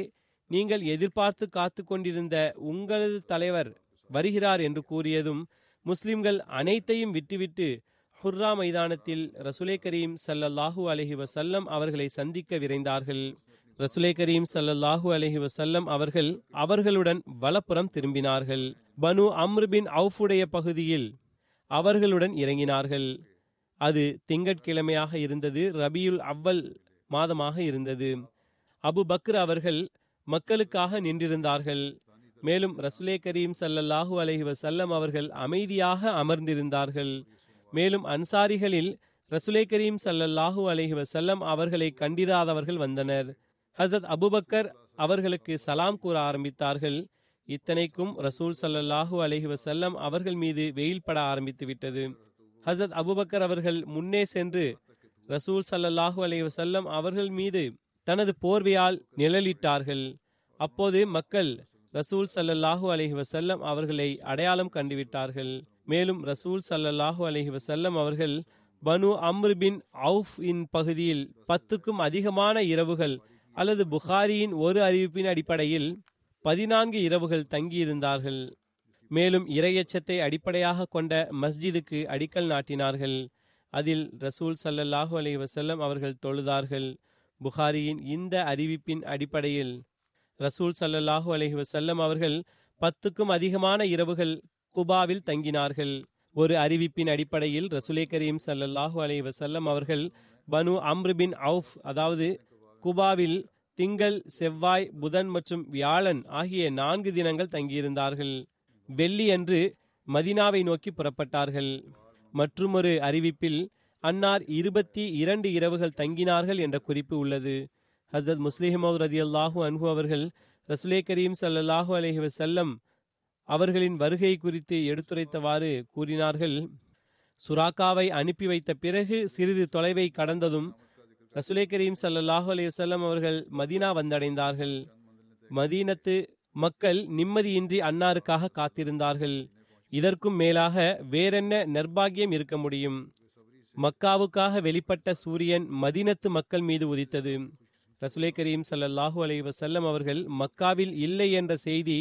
நீங்கள் எதிர்பார்த்து காத்து கொண்டிருந்த உங்களது தலைவர் வருகிறார் என்று கூறியதும் முஸ்லிம்கள் அனைத்தையும் விட்டுவிட்டு ஹுர்ரா மைதானத்தில் ரசூலை கரீம் ஸல்லல்லாஹு அலைஹி வஸல்லம் அவர்களை சந்திக்க விரைந்தார்கள். ரசூலை கரீம் ஸல்லல்லாஹு அலைஹி வஸல்லம் அவர்கள் அவர்களுடன் வலப்புறம் திரும்பினார்கள். பனு அம்ர் பின் அவுஃபுடைய பகுதியில் அவர்களுடன் இறங்கினார்கள். அது திங்கட்கிழமையாக இருந்தது. ரபியுல் அவ்வல் மாதமாக இருந்தது. அபு பக்ர் அவர்கள் மக்களுக்காக நின்றிருந்தார்கள். மேலும் ரசூலை கரீம் ஸல்லல்லாஹு அலைஹி வஸல்லம் அவர்கள் அமைதியாக அமர்ந்திருந்தார்கள். மேலும் அன்சாரிகளில் ரசூலை கரீம் ஸல்லல்லாஹு அலைஹி வஸல்லம் அவர்களை கண்டிராதவர்கள் வந்தனர். ஹஸ்ரத் அபுபக்கர் அவர்களுக்கு சலாம் கூற ஆரம்பித்தார்கள். இத்தனைக்கும் ரசூல் ஸல்லல்லாஹு அலைஹி வஸல்லம் அவர்கள் மீது வெயில் பட ஆரம்பித்து விட்டது. ஹஸ்ரத் அபுபக்கர் அவர்கள் முன்னே சென்று ரசூல் ஸல்லல்லாஹு அலைஹி வஸல்லம் அவர்கள் மீது தனது போர்வையால் நிழலிட்டார்கள். அப்போது மக்கள் ரசூல் ஸல்லல்லாஹு அலைஹி வஸல்லம் அவர்களை அடையாளம் கண்டுவிட்டார்கள். மேலும் ரசூல் ஸல்லல்லாஹு அலைஹி வஸல்லம் அவர்கள் பனு அம்ர் பின் அவுஃப் இன் பகுதியில் பத்துக்கும் அதிகமான இரவுகள், அல்லது புகாரியின் ஒரு அறிவிப்பின் அடிப்படையில் பதினான்கு இரவுகள் தங்கியிருந்தார்கள். மேலும் இறையச்சத்தை அடிப்படையாக கொண்ட மஸ்ஜிதுக்கு அடிக்கல் நாட்டினார்கள். அதில் ரசூல் ஸல்லல்லாஹு அலைஹி வஸல்லம் அவர்கள் தொழுதார்கள். புகாரியின் இந்த அறிவிப்பின் அடிப்படையில் ரசூல் ஸல்லல்லாஹு அலைஹி வஸல்லம் அவர்கள் பத்துக்கும் அதிகமான இரவுகள் குபாவில் தங்கினார்கள். ஒரு அறிவிப்பின் அடிப்படையில் ரசூலே கரீம் ஸல்லல்லாஹு அலைஹி வஸல்லம் அவர்கள் பனு அம்ர் பின் அவுஃப், அதாவது குபாவில் திங்கள், செவ்வாய், புதன் மற்றும் வியாழன் ஆகிய நான்கு தினங்கள் தங்கியிருந்தார்கள். வெள்ளி அன்று மதினாவை நோக்கி புறப்பட்டார்கள். மற்றொரு அறிவிப்பில் அன்னார் இருபத்தி இரண்டு இரவுகள் தங்கினார்கள் என்ற குறிப்பு உள்ளது. ஹஸ்ரத் முஸ்லிஹ் மௌத் ரதியல்லாஹு அன்ஹு அவர்கள் ரசூலே கரீம் ஸல்லல்லாஹு அலைஹி வஸல்லம் அவர்களின் வருகை குறித்து எடுத்துரைத்தவாறு கூறினார்கள். சுராக்காவை அனுப்பி வைத்த பிறகு சிறிது தொலைவை கடந்ததும் ரசூலே கரீம் ஸல்லல்லாஹு அலைஹி வஸல்லம் அவர்கள் மதீனா வந்தடைந்தார்கள். மதீனத்து மக்கள் நிம்மதியின்றி அன்னாருக்காக காத்திருந்தார்கள். இதற்கும் மேலாக வேறென்ன நற்பாகியம் இருக்க முடியும்? மக்காவுக்காக வெளிப்பட்ட சூரியன் மதீனத்து மக்கள் மீது உதித்தது. ரசூலே கரீம் ஸல்லல்லாஹு அலைஹி வஸல்லம் அவர்கள் மக்காவில் இல்லை என்ற செய்தி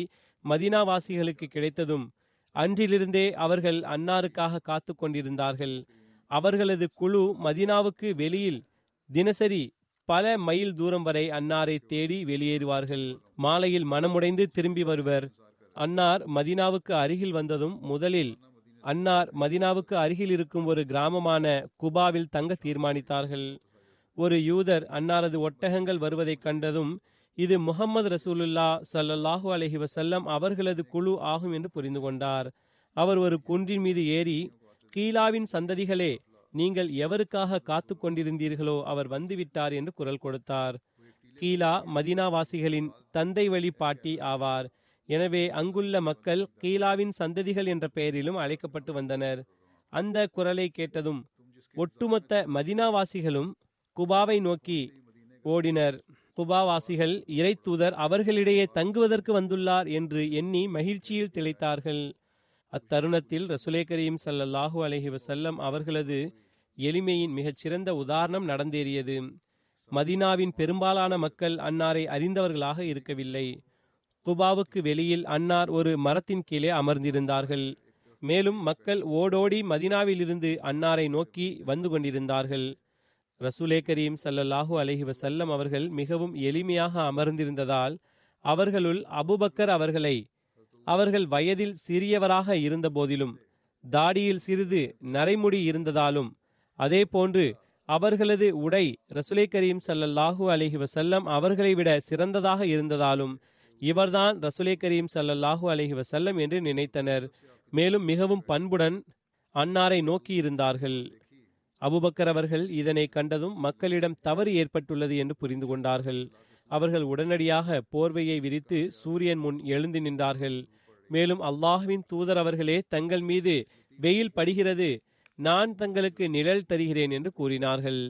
மதீனாவாசிகளுக்கு கிடைத்ததும் அன்றிலிருந்தே அவர்கள் அன்னாருக்காக காத்து கொண்டிருந்தார்கள். அவர்களது குழு மதீனாவுக்கு வெளியில் தினசரி பல மைல் தூரம் வரை அன்னாரை தேடி வெளியேறுவார்கள். மாலையில் மனமுடைந்து திரும்பி வருவர். அன்னார் மதீனாவுக்கு அருகில் வந்ததும் முதலில் அன்னார் மதீனாவுக்கு அருகில் இருக்கும் ஒரு கிராமமான குபாவில் தங்க தீர்மானித்தார்கள். ஒரு யூதர் அன்னாரது ஒட்டகங்கள் வருவதை கண்டதும் இது முஹம்மது ரசூலுல்லா ஸல்லல்லாஹு அலைஹி வஸல்லம் அவர்களது குழு ஆகும் என்று புரிந்து கொண்டார். அவர் ஒரு குன்றின் மீது ஏறி, கீலாவின் சந்ததிகளே, நீங்கள் எவருக்காக காத்து கொண்டிருந்தீர்களோ அவர் வந்துவிட்டார் என்று குரல் கொடுத்தார். கீலா மதீனாவாசிகளின் தந்தை வழி பாட்டி ஆவார். எனவே அங்குள்ள மக்கள் கீலாவின் சந்ததிகள் என்ற பெயரிலும் அழைக்கப்பட்டு வந்தனர். அந்த குரலை கேட்டதும் ஒட்டுமொத்த மதீனாவாசிகளும் குபாவை நோக்கி ஓடினர். குபாவாசிகள் இறை தூதர் அவர்களிடையே தங்குவதற்கு வந்துள்ளார் என்று எண்ணி மகிழ்ச்சியில் திளைத்தார்கள். அத்தருணத்தில் ரசூலே கரீம் ஸல்லல்லாஹு அலைஹி வஸல்லம் அவர்களது எளிமையின் மிகச்சிறந்த உதாரணம் நடந்தேறியது. மதீனாவின் பெரும்பாலான மக்கள் அன்னாரை அறிந்தவர்களாக இருக்கவில்லை. குபாவுக்கு வெளியில் அன்னார் ஒரு மரத்தின் கீழே அமர்ந்திருந்தார்கள். மேலும் மக்கள் ஓடோடி மதீனாவிலிருந்து அன்னாரை நோக்கி வந்து கொண்டிருந்தார்கள். ரசூலே கரீம் ஸல்லல்லாஹு அலைஹி வஸல்லம் அவர்கள் மிகவும் எளிமையாக அமர்ந்திருந்ததால் அவர்களுள் அபூபக்கர் அவர்களை அவர்கள் வயதில் சிறியவராக இருந்த போதிலும் தாடியில் சிறிது நரைமுடி இருந்ததாலும் அதே போன்று அவர்களது உடை ரசூலே கரீம் ஸல்லல்லாஹு அலைஹி வஸல்லம் அவர்களை விட சிறந்ததாக இருந்ததாலும் இவர்தான் ரசூலே கரீம் ஸல்லல்லாஹு அலைஹி வஸல்லம் என்று நினைத்தனர். மேலும் மிகவும் பண்புடன் அன்னாரை நோக்கியிருந்தார்கள். அபூபக்கர் அவர்கள் இதனை கண்டதும் மக்களிடம் தவறு ஏற்பட்டுள்ளது என்று புரிந்து கொண்டார்கள். அவர்கள் உடனடியாக போர்வையை விரித்து சூரியன் முன் எழுந்து நின்றார்கள். மேலும் அல்லாஹ்வின் தூதர் அவர்களே, தங்கள் மீது வெயில் படுகிறது, நான் தங்களுக்கு நிழல் தருகிறேன் என்று கூறினார்கள்.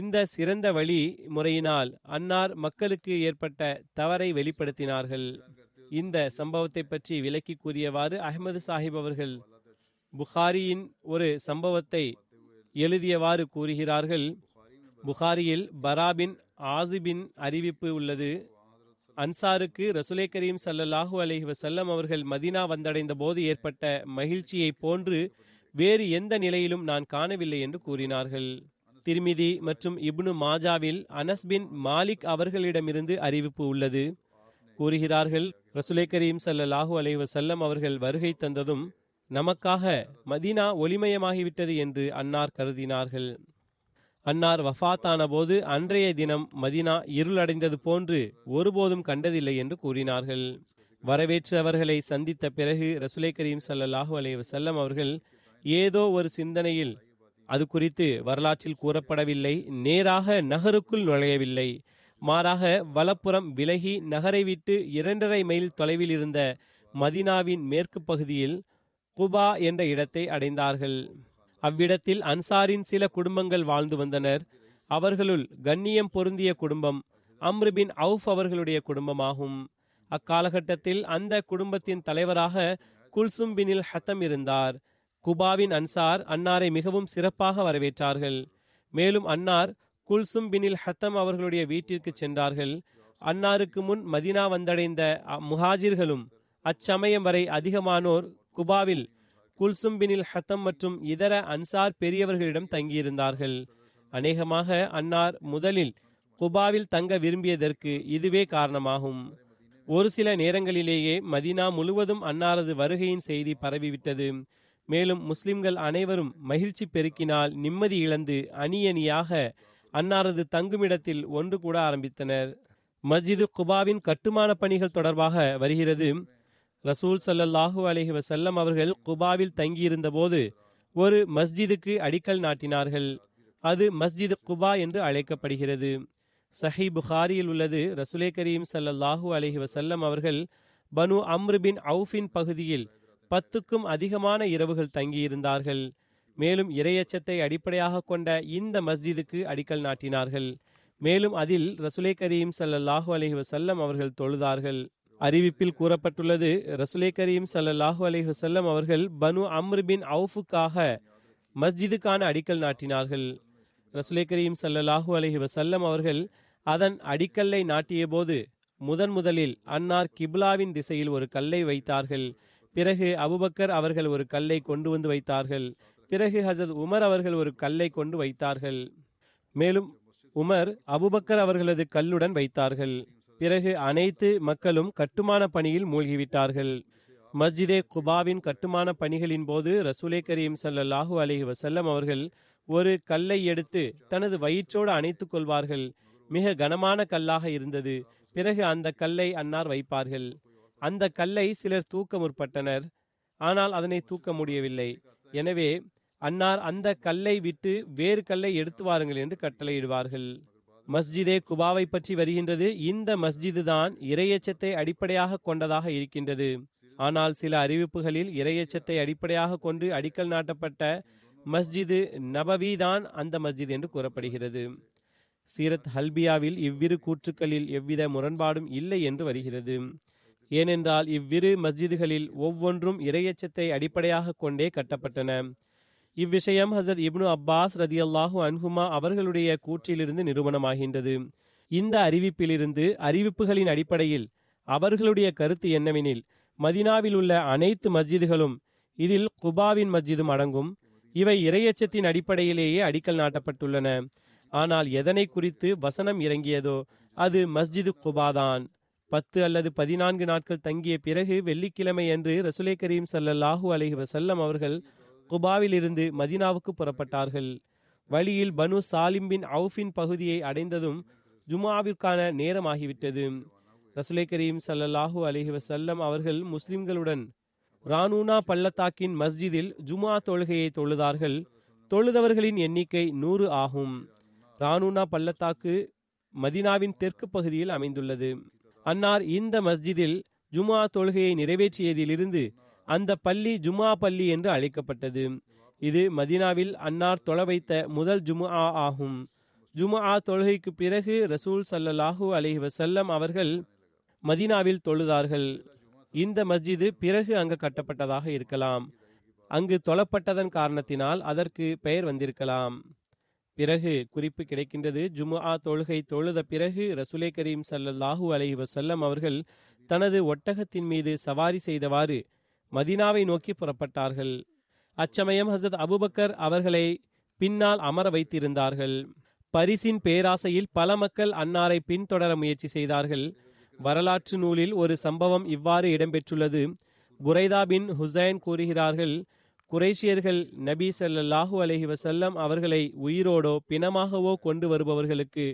இந்த சிறந்த வழி முறையினால் அன்னார் மக்களுக்கு ஏற்பட்ட தவறை வெளிப்படுத்தினார்கள். இந்த சம்பவத்தை பற்றி விளக்கி கூறியவாறு அஹ்மது சாஹிப் அவர்கள் புகாரியின் ஒரு சம்பவத்தை எழுதியவாறு கூறுகிறார்கள். புகாரியில் பராபின் ஆசிபின் அறிவிப்பு உள்ளது. அன்சாருக்கு ரசூலே கரீம் ஸல்லல்லாஹு அலைஹி வஸல்லம் அவர்கள் மதீனா வந்தடைந்த போது ஏற்பட்ட மகிழ்ச்சியை போன்று வேறு எந்த நிலையிலும் நான் காணவில்லை என்று கூறினார்கள். திர்மிதி மற்றும் இப்னு மாஜாவில் அனஸ் பின் மாலிக் அவர்களிடமிருந்து அறிவிப்பு உள்ளது. கூறுகிறார்கள், ரசூலே கரீம் ஸல்லல்லாஹு அலைஹி வஸல்லம் அவர்கள் வருகை தந்ததும் நமக்காக மதீனா ஒளிமயமாகிவிட்டது என்று அன்னார் கருதினார்கள். அன்னார் வஃபாத்தான போது அன்றைய தினம் மதீனா இருளடைந்தது போன்று ஒருபோதும் கண்டதில்லை என்று கூறினார்கள். வரவேற்றவர்களை சந்தித்த பிறகு ரசூலே கரீம் ஸல்லல்லாஹு அலைஹி வஸல்லம் அவர்கள் ஏதோ ஒரு சிந்தனையில், அது குறித்து வரலாற்றில் கூறப்படவில்லை, நேராக நகருக்குள் நுழையவில்லை, மாறாக வலப்புறம் விலகி நகரை விட்டு இரண்டரை மைல் தொலைவில் இருந்த மதீனாவின் மேற்கு பகுதியில் குபா என்ற இடத்தை அடைந்தார்கள். அவ்விடத்தில் அன்சாரின் சில குடும்பங்கள் வாழ்ந்து வந்தனர். அவர்களுள் கண்ணியம் பொருந்திய குடும்பம் அம்ரு பின் அவுஃப் அவர்களுடைய குடும்பமாகும். அக்காலகட்டத்தில் அந்த குடும்பத்தின் தலைவராக குல்சும் பினில் ஹத்தம் இருந்தார். குபாவின் அன்சார் அன்னாரை மிகவும் சிறப்பாக வரவேற்றார்கள். மேலும் அன்னார் குல்சும் பினில் ஹத்தம் அவர்களுடைய வீட்டிற்கு சென்றார்கள். அன்னாருக்கு முன் மதீனா வந்தடைந்த முஹாஜிர்களும் அச்சமயம் வரை அதிகமானோர் குபாவில் குல்சும் பினில் ஹத்தம் மற்றும் இதர அன்சார் பெரியவர்களிடம் தங்கியிருந்தார்கள். அநேகமாக அன்னார் முதலில் குபாவில் தங்க விரும்பியதற்கு இதுவே காரணமாகும். ஒரு சில நேரங்களிலேயே மதீனா முழுவதும் அன்னாரது வருகையின் செய்தி பரவிவிட்டது. மேலும் முஸ்லிம்கள் அனைவரும் மகிழ்ச்சி பெருக்கினால் நிம்மதி இழந்து அணி அணியாக அன்னாரது தங்குமிடத்தில் ஒன்று கூட ஆரம்பித்தனர். மஸ்ஜிது குபாவின் கட்டுமான பணிகள் தொடர்பாக வருகிறது. ரசூல் ஸல்லல்லாஹு அலைஹி வஸல்லம் அவர்கள் குபாவில் தங்கியிருந்த போது ஒரு மஸ்ஜிதுக்கு அடிக்கல் நாட்டினார்கள். அது மஸ்ஜித் குபா என்று அழைக்கப்படுகிறது. சஹீஹ் புகாரியில் உள்ளது. ரசூலே கரீம் ஸல்லல்லாஹு அலைஹி வஸல்லம் அவர்கள் பனு அம்ரு பின் அவுஃபின் பகுதியில் பத்துக்கும் அதிகமான இரவுகள் தங்கியிருந்தார்கள். மேலும் இறையச்சத்தை அடிப்படையாக கொண்ட இந்த மஸ்ஜிதுக்கு அடிக்கல் நாட்டினார்கள். மேலும் அதில் ரசுலே கரீம் ஸல்லல்லாஹு அலைஹி வஸல்லம் அவர்கள் தொழுதார்கள். அறிவிப்பில் கூறப்பட்டுள்ளது, ரசுலே கரீம் ஸல்லல்லாஹு அலைஹி வஸல்லம் அவர்கள் பனு அம்ரு பின் அவுஃபுக்காக மஸ்ஜிதுக்கான அடிக்கல் நாட்டினார்கள். ரசுலே கரீம் ஸல்லல்லாஹு அலைஹி வஸல்லம் அவர்கள் அதன் அடிக்கல்லை நாட்டிய போது முதன் முதலில் அன்னார் கிப்லாவின் திசையில் ஒரு கல்லை வைத்தார்கள். பிறகு அபுபக்கர் அவர்கள் ஒரு கல்லை கொண்டு வந்து வைத்தார்கள். பிறகு ஹஜ்ரத் உமர் அவர்கள் ஒரு கல்லை கொண்டு வைத்தார்கள். மேலும் உமர் அபுபக்கர் அவர்களது கல்லுடன் வைத்தார்கள். பிறகு அனைத்து மக்களும் கட்டுமான பணியில் மூழ்கிவிட்டார்கள். மஸ்ஜிதே குபாவின் கட்டுமான பணிகளின் போது ரசூலே கரீம் ஸல்லல்லாஹு அலைஹி வஸல்லம் அவர்கள் ஒரு கல்லை எடுத்து தனது வயிற்றோடு அணைத்துக் கொள்வார்கள். மிக கனமான கல்லாக இருந்தது. பிறகு அந்த கல்லை அன்னார் வைப்பார்கள். அந்த கல்லை சிலர் தூக்க முற்பட்டனர், ஆனால் அதனை தூக்க முடியவில்லை. எனவே அன்னார் அந்த கல்லை விட்டு வேறு கல்லை எடுத்து வாருங்கள் என்று கட்டளையிடுவார்கள். மஸ்ஜிதே குபாவை பற்றி வருகின்றது, இந்த மஸ்ஜிது தான் இறையச்சத்தை அடிப்படையாக கொண்டதாக இருக்கின்றது. ஆனால் சில அறிவிப்புகளில் இறையச்சத்தை அடிப்படையாக கொண்டு அடிக்கல் நாட்டப்பட்ட மஸ்ஜிது நபவி தான் அந்த மஸ்ஜித் என்று கூறப்படுகிறது. சீரத் ஹல்பியாவில் இவ்விரு கூற்றுக்களில் எவ்வித முரண்பாடும் இல்லை என்று வருகிறது. ஏனென்றால் இவ்விரு மஸ்ஜிதுகளில் ஒவ்வொன்றும் இறையச்சத்தை அடிப்படையாக கொண்டே கட்டப்பட்டன. இவ்விஷயம் ஹசரத் இப்னு அப்பாஸ் ரதியல்லாஹு அன்ஹுமா அவர்களுடைய கூற்றிலிருந்து நிரூபணமாகின்றது. இந்த அறிவிப்பிலிருந்து அறிவிப்புகளின் அடிப்படையில் அவர்களுடைய கருத்து என்னவெனில், மதினாவில் உள்ள அனைத்து மஸ்ஜிதுகளும் இதில் குபாவின் மஸ்ஜிதும் அடங்கும். இவை இறையச்சத்தின் அடிப்படையிலேயே அடிக்கல் நாட்டப்பட்டுள்ளன. ஆனால் எதனை குறித்து வசனம் இறங்கியதோ அது மஸ்ஜிது குபாதான். பத்து அல்லது பதினான்கு நாட்கள் தங்கிய பிறகு வெள்ளிக்கிழமை அன்று ரசூலே கரீம் ஸல்லல்லாஹு அலைஹி வஸல்லம் அவர்கள் குபாவிலிருந்து மதினாவுக்கு புறப்பட்டார்கள். வழியில் பனு சாலிம் பின் அவுஃபின் பகுதியை அடைந்ததும் ஜுமாவிற்கான நேரமாகிவிட்டது. ரசூலே கரீம் ஸல்லல்லாஹு அலைஹி வஸல்லம் அவர்கள் முஸ்லிம்களுடன் ரானூனா பள்ளத்தாக்கின் மஸ்ஜிதில் ஜுமா தொழுகையை தொழுதார்கள். தொழுதவர்களின் எண்ணிக்கை நூறு ஆகும். ரானூனா பள்ளத்தாக்கு மதினாவின் தெற்கு பகுதியில் அமைந்துள்ளது. அன்னார் இந்த மஸ்ஜிதில் ஜுமா தொழுகையை நிறைவேற்றியதிலிருந்து அந்த பள்ளி ஜுமா பள்ளி என்று அழைக்கப்பட்டது. இது மதினாவில் அன்னார் தொழ வைத்த முதல் ஜும்ஆ ஆகும். ஜும்ஆ தொழுகைக்கு பிறகு ரசூல் ஸல்லல்லாஹு அலைஹி வஸல்லம் அவர்கள் மதினாவில் தொழுதார்கள். இந்த மஸ்ஜிது பிறகு அங்கு கட்டப்பட்டதாக இருக்கலாம். அங்கு தொழப்பட்டதன் காரணத்தினால் அதற்கு பெயர் வந்திருக்கலாம். பிறகு குறிப்பு கிடைக்கின்றது, ஜும்ஆ தொழுகை தொழுத பிறகு ரசூலே கரீம் ஸல்லல்லாஹு அலைஹி வஸல்லம் அவர்கள் தனது ஒட்டகத்தின் மீது சவாரி செய்தவாறு மதினாவை நோக்கி புறப்பட்டார்கள். அச்சமயம் ஹசரத் அபுபக்கர் அவர்களை பின்னால் அமர வைத்திருந்தார்கள். பரிசின் பேராசையில் பல மக்கள் அன்னாரை பின்தொடர முயற்சி செய்தார்கள். வரலாற்று நூலில் ஒரு சம்பவம் இவ்வாறு இடம்பெற்றுள்ளது. புரைதா பின் ஹுசைன் கூறுகிறார்கள், குறைஷியர்கள் நபி ஸல்லல்லாஹு அலைஹி வஸல்லம் அவர்களை உயிரோடோ பிணமாகவோ கொண்டு வருபவர்களுக்கு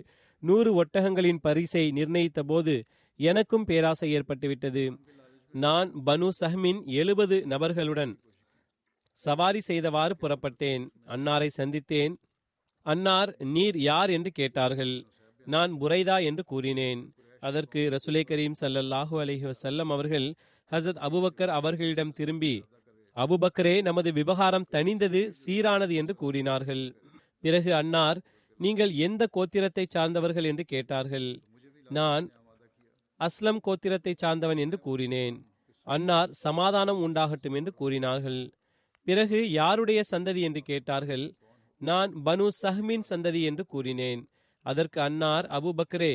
நூறு ஒட்டகங்களின் பரிசை நிர்ணயித்த போது எனக்கும் பேராசை ஏற்பட்டுவிட்டது. நான் பனு சஹ்மின் எழுபது நபர்களுடன் சவாரி செய்தவாறு புறப்பட்டேன். அன்னாரை சந்தித்தேன். அன்னார் நீர் யார் என்று கேட்டார்கள். நான் புரைதா என்று கூறினேன். அதற்கு ரசூலே கரீம் ஸல்லல்லாஹு அலைஹி வஸல்லம் அவர்கள் ஹஜ்ரத் அபுபக்கர் அவர்களிடம் திரும்பி, அபுபக்கரே, நமது விவகாரம் தனிந்தது, சீரானது என்று கூறினார்கள். பிறகு அன்னார், நீங்கள் எந்த கோத்திரத்தை சார்ந்தவர்கள் என்று கேட்டார்கள். நான் அஸ்லம் கோத்திரத்தை சார்ந்தவன் என்று கூறினேன். அன்னார் சமாதானம் உண்டாகட்டும் என்று கூறினார்கள். பிறகு யாருடைய சந்ததி என்று கேட்டார்கள். நான் பனு சஹ்மின் சந்ததி என்று கூறினேன். அதற்கு அன்னார், அபுபக்கரே,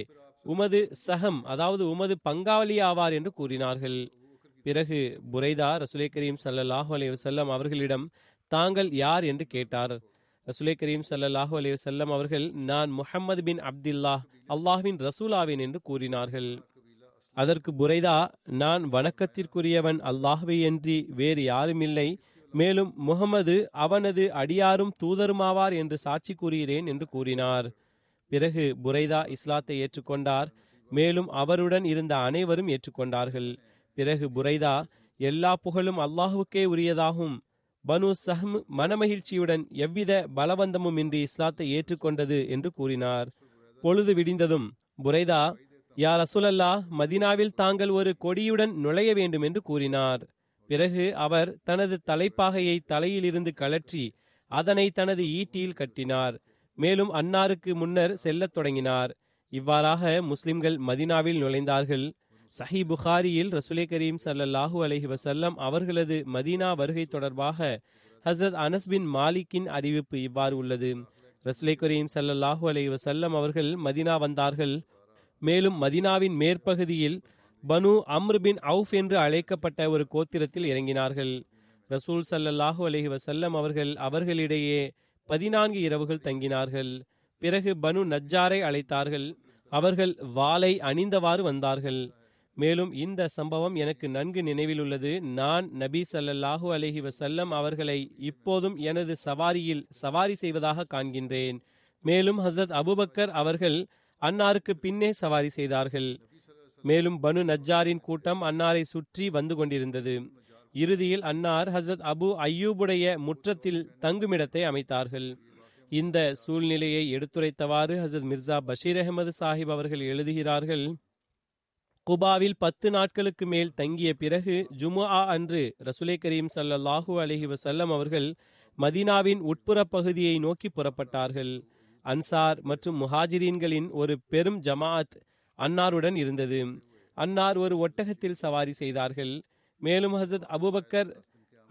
உமது சஹம் அதாவது உமது பங்காவலி ஆவார் என்று கூறினார்கள். பிறகு புரைதா ரசூலே கரீம் ஸல்லல்லாஹு அலைஹி வஸல்லம் அவர்களிடம் தாங்கள் யார் என்று கேட்டார். ரசூலே கரீம் ஸல்லல்லாஹு அலைஹி வஸல்லம் அவர்கள், நான் முஹம்மது பின் அப்துல்லாஹ், அல்லாஹ்வின் ரசூலாவேன் என்று கூறினார்கள். அதற்கு புரைதா, நான் வணக்கத்திற்குரியவன் அல்லாஹ்வையன்றி வேறு யாருமில்லை, மேலும் முகமது அவனது அடியாரும் தூதருமாவார் என்று சாட்சி கூறுகிறேன் என்று கூறினார். பிறகு புரைதா இஸ்லாத்தை ஏற்றுக்கொண்டார். மேலும் அவருடன் இருந்த அனைவரும் ஏற்றுக்கொண்டார்கள். பிறகு புரைதா, எல்லா புகழும் அல்லாஹுக்கே உரியதாகும். பனு சஹ்ம் மனமகிழ்ச்சியுடன் எவ்வித பலவந்தமும் இன்றி இஸ்லாத்தை ஏற்றுக்கொண்டது என்று கூறினார். பொழுது விடிந்ததும் புரைதா, யா ரசூலல்லாஹ், மதீனாவில் தாங்கள் ஒரு கொடியுடன் நுழைய வேண்டும் என்று கூறினார். பிறகு அவர் தனது தலைப்பாகையை தலையிலிருந்து கழற்றி அதனை தனது ஈட்டியில் கட்டினார். மேலும் அன்னாருக்கு முன்னர் செல்லத் தொடங்கினார். இவ்வாறாக முஸ்லிம்கள் மதீனாவில் நுழைந்தார்கள். சஹி புகாரியில் ரசூலே கரீம் ஸல்லல்லாஹு அலைஹி வஸல்லம் அவர்களது மதீனா வருகை தொடர்பாக ஹஸ்ரத் அனஸ் பின் மாலிக்கின் அறிவிப்பு இவ்வாறு உள்ளது. ரசூலே கரீம் ஸல்லல்லாஹு அலைஹி வஸல்லம் அவர்கள் மதீனா வந்தார்கள். மேலும் மதீனாவின் மேற்பகுதியில் பனு அம்ர் பின் அவுஃப் என்று அழைக்கப்பட்ட ஒரு கோத்திரத்தில் இறங்கினார்கள். ரசூல் ஸல்லல்லாஹு அலைஹி வஸல்லம் அவர்கள் அவர்களிடையே பதினான்கு இரவுகள் தங்கினார்கள். பிறகு பனு நஜ்ஜாரை அழைத்தார்கள். அவர்கள் வாளை அணிந்தவாறு வந்தார்கள். மேலும் இந்த சம்பவம் எனக்கு நன்கு நினைவில் உள்ளது. நான் நபி ஸல்லல்லாஹு அலைஹி வஸல்லம் அவர்களை இப்போதும் எனது சவாரியில் சவாரி செய்வதாக காண்கின்றேன். மேலும் ஹசரத் அபுபக்கர் அவர்கள் அன்னாருக்கு பின்னே சவாரி செய்தார்கள். மேலும் பனு நஜ்ஜாரின் கூட்டம் அன்னாரை சுற்றி வந்து கொண்டிருந்தது. இறுதியில் அன்னார் ஹசரத் அபு ஐயூபுடைய முற்றத்தில் தங்குமிடத்தை அமைத்தார்கள். இந்த சூழ்நிலையை எடுத்துரைத்தவாறு ஹசரத் மிர்சா பஷீர் அஹமது சாஹிப் அவர்கள் எழுதுகிறார்கள், குபாவில் பத்து நாட்களுக்கு மேல் தங்கிய பிறகு ஜுமுஆ அன்று ரசூலே கரீம் ஸல்லல்லாஹு அலைஹி வஸல்லம் அவர்கள் மதீனாவின் உட்புற பகுதியை நோக்கி புறப்பட்டார்கள். அன்சார் மற்றும் முஹாஜிரீன்களின் ஒரு பெரும் ஜமாஅத் அன்னாருடன் இருந்தது. அன்னார் ஒரு ஒட்டகத்தில் சவாரி செய்தார்கள். மேலும் ஹசரத் அபூபக்கர்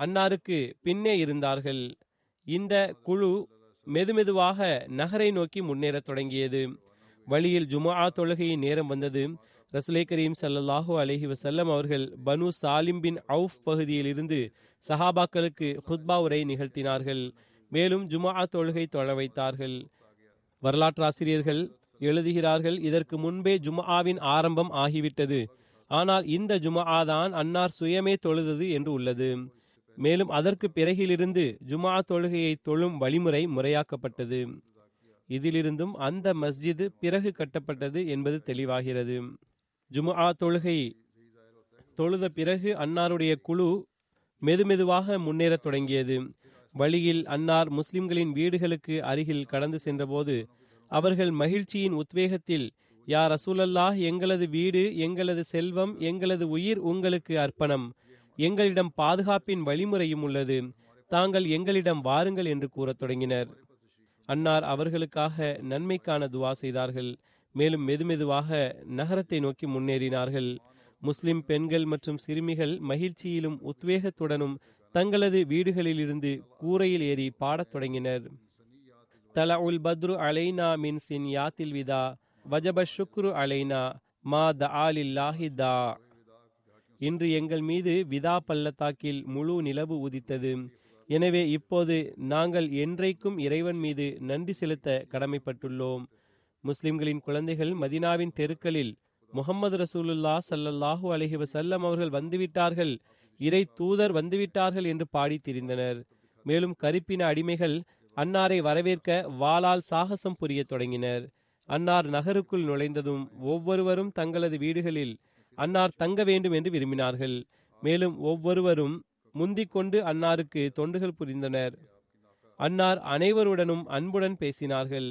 அன்னாருக்கு பின்னே இருந்தார்கள். இந்த குழு மெதுமெதுவாக நகரை நோக்கி முன்னேறத் தொடங்கியது. வழியில் ஜுமுஆ தொழுகையின் நேரம் வந்தது. ரசூலே கரீம் ஸல்லல்லாஹு அலைஹி வஸல்லம் அவர்கள் பனு சாலிம் பின் அவுஃப் பகுதியில் இருந்து சஹாபாக்களுக்கு ஹுத்பா உரை நிகழ்த்தினார்கள். மேலும் ஜுமுஆ தொழுகை தொழ வைத்தார்கள். வரலாற்றாசிரியர்கள் எழுதுகிறார்கள், இதற்கு முன்பே ஜுமுஆவின் ஆரம்பம் ஆகிவிட்டது, ஆனால் இந்த ஜுமுஆ தான் அன்னார் சுயமே தொழுதது என்று உள்ளது. மேலும் அதற்கு பிறகிலிருந்து ஜுமுஆ தொழுகையை தொழும் வழிமுறை முறையாக்கப்பட்டது. இதிலிருந்தும் அந்த மஸ்ஜிது பிறகு கட்டப்பட்டது என்பது தெளிவாகிறது. ஜுமுஆ தொழுகை தொழுத பிறகு அன்னாருடைய குழு மெதுமெதுவாக முன்னேறத் தொடங்கியது. வழியில் அன்னார் முஸ்லிம்களின் வீடுகளுக்கு அருகில் கடந்து சென்றபோது அவர்கள் மகிழ்ச்சியின் உத்வேகத்தில், யா ரசூலல்லாஹ், எங்களது வீடு, எங்களது செல்வம், எங்களது உயிர் உங்களுக்கு அர்ப்பணம். எங்களிடம் பாதுகாப்பின் வழிமுறையும் உள்ளது. தாங்கள் எங்களிடம் வாருங்கள் என்று கூறத் தொடங்கினர். அன்னார் அவர்களுக்காக நன்மைக்கான துவா செய்தார்கள். மேலும் மெதுமெதுவாக நகரத்தை நோக்கி முன்னேறினார்கள். முஸ்லிம் பெண்கள் மற்றும் சிறுமிகள் மகிழ்ச்சியிலும் உத்வேகத்துடனும் தங்களது வீடுகளிலிருந்து கூரையில் ஏறி பாடத் தொடங்கினர். தல உல் பத்ரு அலைனா மின் சின் யாத்தில் விதா வஜப ஷுக்ரு அலைனா மா தஆலில்லாஹி தா. இன்று எங்கள் மீது விதா பள்ளத்தாக்கில் முழு நிலவு உதித்தது. எனவே இப்போது நாங்கள் என்றைக்கும் இறைவன் மீது நன்றி செலுத்த கடமைப்பட்டுள்ளோம். முஸ்லிம்களின் குழந்தைகள் மதீனாவின் தெருக்களில் முஹம்மது ரசூலுல்லாஹ் ஸல்லல்லாஹு அலைஹி வஸல்லம் அவர்கள் வந்துவிட்டார்கள், இறை தூதர் வந்துவிட்டார்கள் என்று பாடி திரிந்தனர். மேலும் கருப்பின அடிமைகள் அன்னாரை வரவேற்க வாளால் சாகசம் புரிய தொடங்கினர். அன்னார் நகருக்குள் நுழைந்ததும் ஒவ்வொருவரும் தங்களது வீடுகளில் அன்னார் தங்க வேண்டும் என்று விரும்பினார்கள். மேலும் ஒவ்வொருவரும் முந்திக் கொண்டு அன்னாருக்கு தொண்டுகள் புரிந்தனர். அன்னார் அனைவருடனும் அன்புடன் பேசினார்கள்.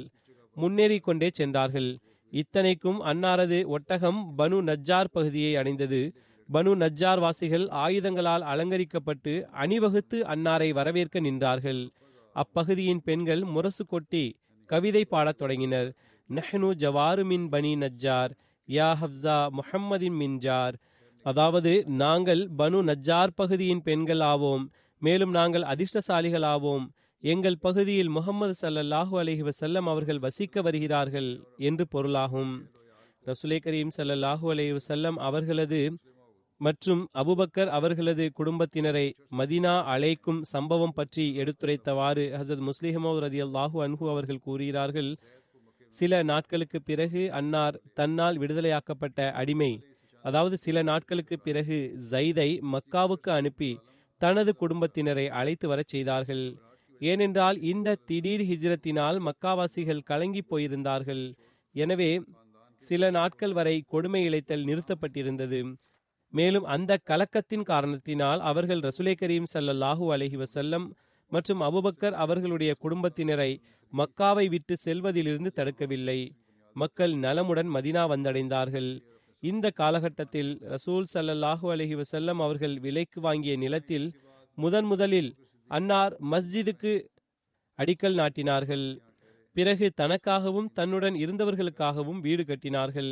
முன்னேறி கொண்டே சென்றார்கள். இத்தனைக்கும் அன்னாரது ஒட்டகம் பனு நஜ்ஜார் பகுதியை அடைந்தது. பனு நஜ்ஜார் வாசிகள் ஆயுதங்களால் அலங்கரிக்கப்பட்டு அணிவகுத்து அன்னாரை வரவேற்க நின்றார்கள். அப்பகுதியின் பெண்கள் முரசு கொட்டி கவிதை பாடத் தொடங்கினர். நஹ்னு ஜவாரு மின் பனி நஜ்ஜார் யா ஹப்ஸா முஹம்மதின் மின்ஜார். அதாவது, நாங்கள் பனு நஜ்ஜார் பகுதியின் பெண்கள் ஆவோம். மேலும் நாங்கள் அதிர்ஷ்டசாலிகள் ஆவோம். எங்கள் பகுதியில் முஹம்மது ஸல்லல்லாஹு அலைஹி வஸல்லம் அவர்கள் வசிக்க வருகிறார்கள் என்று பொருளாகும். ரசூலே கரீம் ஸல்லல்லாஹு அலைஹி வஸல்லம் அவர்களது மற்றும் அபூபக்கர் அவர்களது குடும்பத்தினரை மதீனா அழைக்கும் சம்பவம் பற்றி எடுத்துரைத்தவாறு ஹசரத் முஸ்லிஹமௌ ரதியல்லாஹு அன்ஹு அவர்கள் கூறுகிறார்கள், சில நாட்களுக்கு பிறகு அன்னார் தன்னால் விடுதலையாக்கப்பட்ட அடிமை, அதாவது சில நாட்களுக்கு பிறகு ஜைதை மக்காவுக்கு அனுப்பி தனது குடும்பத்தினரை அழைத்து வரச் செய்தார்கள். ஏனென்றால் இந்த திடீர் ஹிஜ்ரத்தினால் மக்காவாசிகள் கலங்கி போயிருந்தார்கள். எனவே சில நாட்கள் வரை கொடுமை இழைத்தல் நிறுத்தப்பட்டிருந்தது. மேலும் அந்த கலக்கத்தின் காரணத்தினால் அவர்கள் ரசூலே கரீம் ஸல்லல்லாஹு அலைஹி வஸல்லம் மற்றும் அபூபக்கர் அவர்களுடைய குடும்பத்தினரை மக்காவை விட்டு செல்வதிலிருந்து தடுக்கவில்லை. மக்கள் நலமுடன் மதினா வந்தடைந்தார்கள். இந்த காலகட்டத்தில் ரசூல் ஸல்லல்லாஹு அலைஹி வஸல்லம் அவர்கள் விலைக்கு வாங்கிய நிலத்தில் முதன் முதலில் அன்னார் மஸ்ஜிதுக்கு அடிக்கல் நாட்டினார்கள். பிறகு தனக்காகவும் தன்னுடன் இருந்தவர்களுக்காகவும் வீடு கட்டினார்கள்.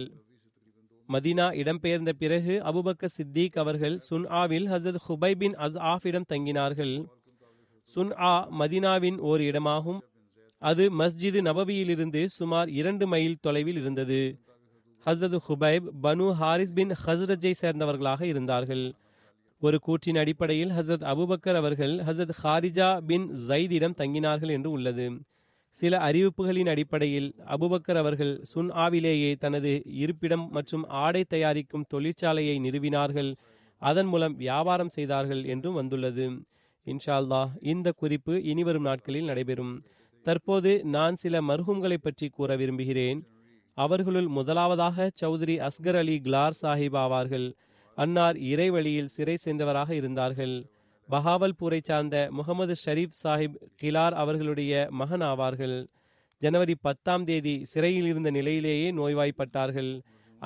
மதீனா இடம்பெயர்ந்த பிறகு அபூபக்கர் சித்திக் அவர்கள் சுன்ஆவில் ஹசரத் ஹுபை பின் அஸ்ஆஃபிடம் தங்கினார்கள். சுன்ஆ மதீனாவின் ஓர் இடமாகும். அது மஸ்ஜிது நபவியிலிருந்து சுமார் இரண்டு மைல் தொலைவில் இருந்தது. ஹசரத் ஹுபைப் பனு ஹாரிஸ் பின் ஹஸ்ரஜை சேர்ந்தவர்களாக இருந்தார்கள். ஒரு கூற்றின் அடிப்படையில் ஹசரத் அபூபக்கர் அவர்கள் ஹசரத் ஹாரிஜா பின் ஜைதிடம் தங்கினார்கள் என்று உள்ளது. சில அறிவிப்புகளின் அடிப்படையில் அபூபக்கர் அவர்கள் சுன்ஆவிலேயே தனது இருப்பிடம் மற்றும் ஆடை தயாரிக்கும் தொழிற்சாலையை நிறுவினார்கள். அதன் மூலம் வியாபாரம் செய்தார்கள் என்றும் வந்துள்ளது. இன்ஷா அல்லாஹ் இந்த குறிப்பு இனிவரும் நாட்களில் நடைபெறும். தற்போது நான் சில மர்ஹூம்களை பற்றி கூற விரும்புகிறேன். அவர்களுள் முதலாவதாக சௌத்ரி அஸ்கர் அலி கிலார் சாஹிப் ஆவார்கள். அன்னார் இறைவழியில் சிறை சென்றவராக இருந்தார்கள். பஹாவல்பூரை சார்ந்த முகமது ஷரீப் சாஹிப் கிலார் அவர்களுடைய மகன் ஆவார்கள். ஜனவரி பத்தாம் தேதி சிறையில் இருந்த நிலையிலேயே நோய்வாய்ப்பட்டார்கள்.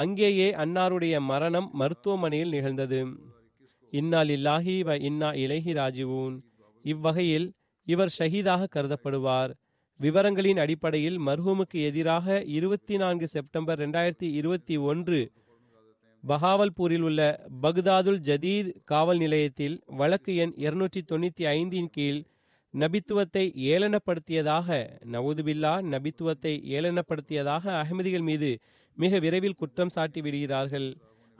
அங்கேயே அன்னாருடைய மரணம் மருத்துவமனையில் நிகழ்ந்தது. இன்னா லில்லாஹி வ இன்னா இலைஹி ராஜிவூன். இவ்வகையில் இவர் ஷஹீதாக கருதப்படுவார். விவரங்களின் அடிப்படையில் மர்ஹூமுக்கு எதிராக இருபத்தி நான்கு செப்டம்பர் ரெண்டாயிரத்தி இருபத்தி ஒன்று பஹாவல்பூரில் உள்ள பக்தாதுல் ஜதீத் காவல் நிலையத்தில் வழக்கு எண் இருநூற்றி தொண்ணூற்றி ஐந்தின் கீழ் நபித்துவத்தை ஏளனப்படுத்தியதாக நவுதுபில்லா நபித்துவத்தை ஏளனப்படுத்தியதாக அஹ்மதிகள் மீது மிக விரைவில் குற்றம் சாட்டி விடுகிறார்கள்.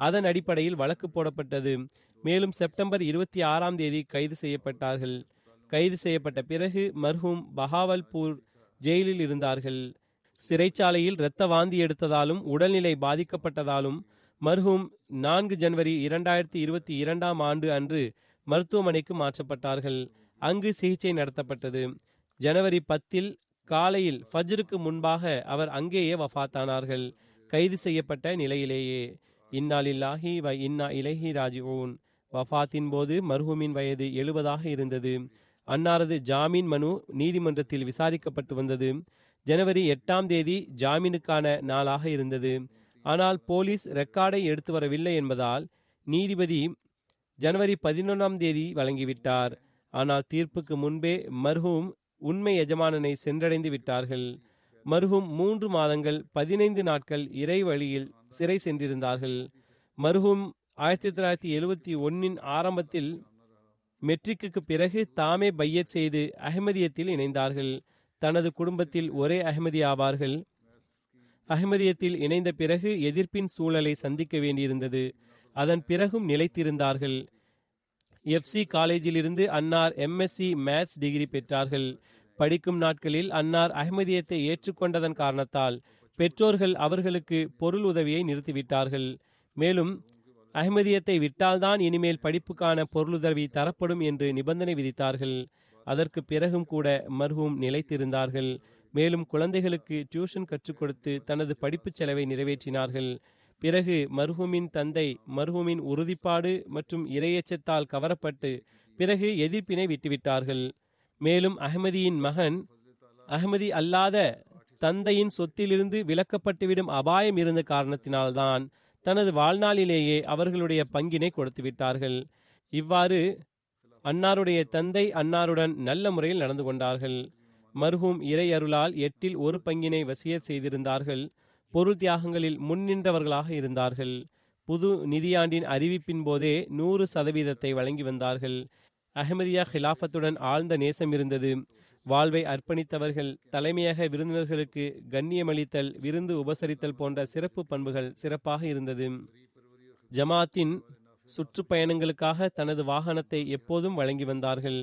அதன் அடிப்படையில் வழக்கு போடப்பட்டது. மேலும் செப்டம்பர் இருபத்தி ஆறாம் தேதி கைது செய்யப்பட்டார்கள். கைது செய்யப்பட்ட பிறகு மர்ஹூம் பஹாவல்பூர் ஜெயிலில் இருந்தார்கள். சிறைச்சாலையில் இரத்த வாந்தி எடுத்ததாலும் உடல்நிலை பாதிக்கப்பட்டதாலும் மர்ஹூம் நான்கு ஜனவரி இரண்டாயிரத்தி இருபத்தி இரண்டாம் ஆண்டு அன்று மருத்துவமனைக்கு மாற்றப்பட்டார்கள். அங்கு சிகிச்சை நடத்தப்பட்டது. ஜனவரி பத்தில் காலையில் ஃபஜ்ருக்கு முன்பாக அவர் அங்கேயே வஃபாத்தானார்கள், கைது செய்யப்பட்ட நிலையிலேயே. இன்னா லில்லாஹி வ இன்னா இலைஹி ராஜிஊன். வஃபாத்தின் போது மர்ஹூமின் வயது எழுபதாக இருந்தது. அன்னாரது ஜாமீன் மனு நீதிமன்றத்தில் விசாரிக்கப்பட்டு வந்தது. ஜனவரி எட்டாம் தேதி ஜாமீனுக்கான நாளாக இருந்தது. ஆனால் போலீஸ் ரெக்கார்டை எடுத்து வரவில்லை என்பதால் நீதிபதி ஜனவரி பதினொன்றாம் தேதி வழங்கிவிட்டார். ஆனால் தீர்ப்புக்கு முன்பே மர்ஹூம் உண்மை எஜமானனை சென்றடைந்து விட்டார்கள். மர்ஹூம் மூன்று மாதங்கள் பதினைந்து நாட்கள் இறை வழியில் சிறை சென்றிருந்தார்கள். மர்ஹூம் ஆயிரத்தி தொள்ளாயிரத்தி எழுவத்தி ஒன்னின் ஆரம்பத்தில் மெட்ரிக்கு பிறகு தாமே பையத் செய்து அஹ்மதியத்தில் இணைந்தார்கள். தனது குடும்பத்தில் ஒரே அஹ்மதி ஆவார்கள். அஹ்மதியத்தில் இணைந்த பிறகு எதிர்ப்பின் சூழலை சந்திக்க வேண்டியிருந்தது. அதன் பிறகும் நிலைத்திருந்தார்கள். எஃப்சி காலேஜிலிருந்து அன்னார் எம்எஸ்சி மேத்ஸ் டிகிரி பெற்றார்கள். படிக்கும் நாட்களில் அன்னார் அஹ்மதியத்தை ஏற்றுக்கொண்டதன் காரணத்தால் பெற்றோர்கள் அவர்களுக்கு பொருள் உதவியை நிறுத்திவிட்டார்கள். மேலும் அஹ்மதியத்தை விட்டால்தான் இனிமேல் படிப்புக்கான பொருளுதவி தரப்படும் என்று நிபந்தனை விதித்தார்கள். அதற்கு பிறகும் கூட மர்ஹூம் நிலைத்திருந்தார்கள். மேலும் குழந்தைகளுக்கு டியூஷன் கற்றுக் கொடுத்து தனது படிப்பு செலவை நிறைவேற்றினார்கள். பிறகு மர்ஹூமின் தந்தை மர்ஹூமின் உறுதிப்பாடு மற்றும் இரையச்சத்தால் கவரப்பட்டு பிறகு எதிர்ப்பினை விட்டுவிட்டார்கள். மேலும் அஹ்மதியின் மகன் அஹ்மதி அல்லாத தந்தையின் சொத்திலிருந்து விலக்கப்பட்டுவிடும் அபாயம் இருந்த காரணத்தினால்தான் தனது வாழ்நாளிலேயே அவர்களுடைய பங்கினை கொடுத்து விட்டார்கள். இவ்வாறு அன்னாருடைய தந்தை அன்னாருடன் நல்ல முறையில் நடந்து கொண்டார்கள். மர்ஹூம் இறை அருளால் எட்டில் ஒரு பங்கினை வசியத் செய்திருந்தார்கள். பொருள் தியாகங்களில் முன்னின்றவர்களாக இருந்தார்கள். புது நிதியாண்டின் அறிவிப்பின் போதே நூறு சதவீதத்தை வழங்கி வந்தார்கள். அஹ்மதியா ஹிலாஃபத்துடன் ஆழ்ந்த நேசம் இருந்தது. வாழ்வை அர்ப்பணித்தவர்கள். தலைமையாக விருந்தினர்களுக்கு கண்ணியமளித்தல், விருந்து உபசரித்தல் போன்ற சிறப்பு பண்புகள் சிறப்பாக இருந்தது. ஜமாத்தின் சுற்றுப்பயணங்களுக்காக தனது வாகனத்தை எப்போதும் வழங்கி வந்தார்கள்.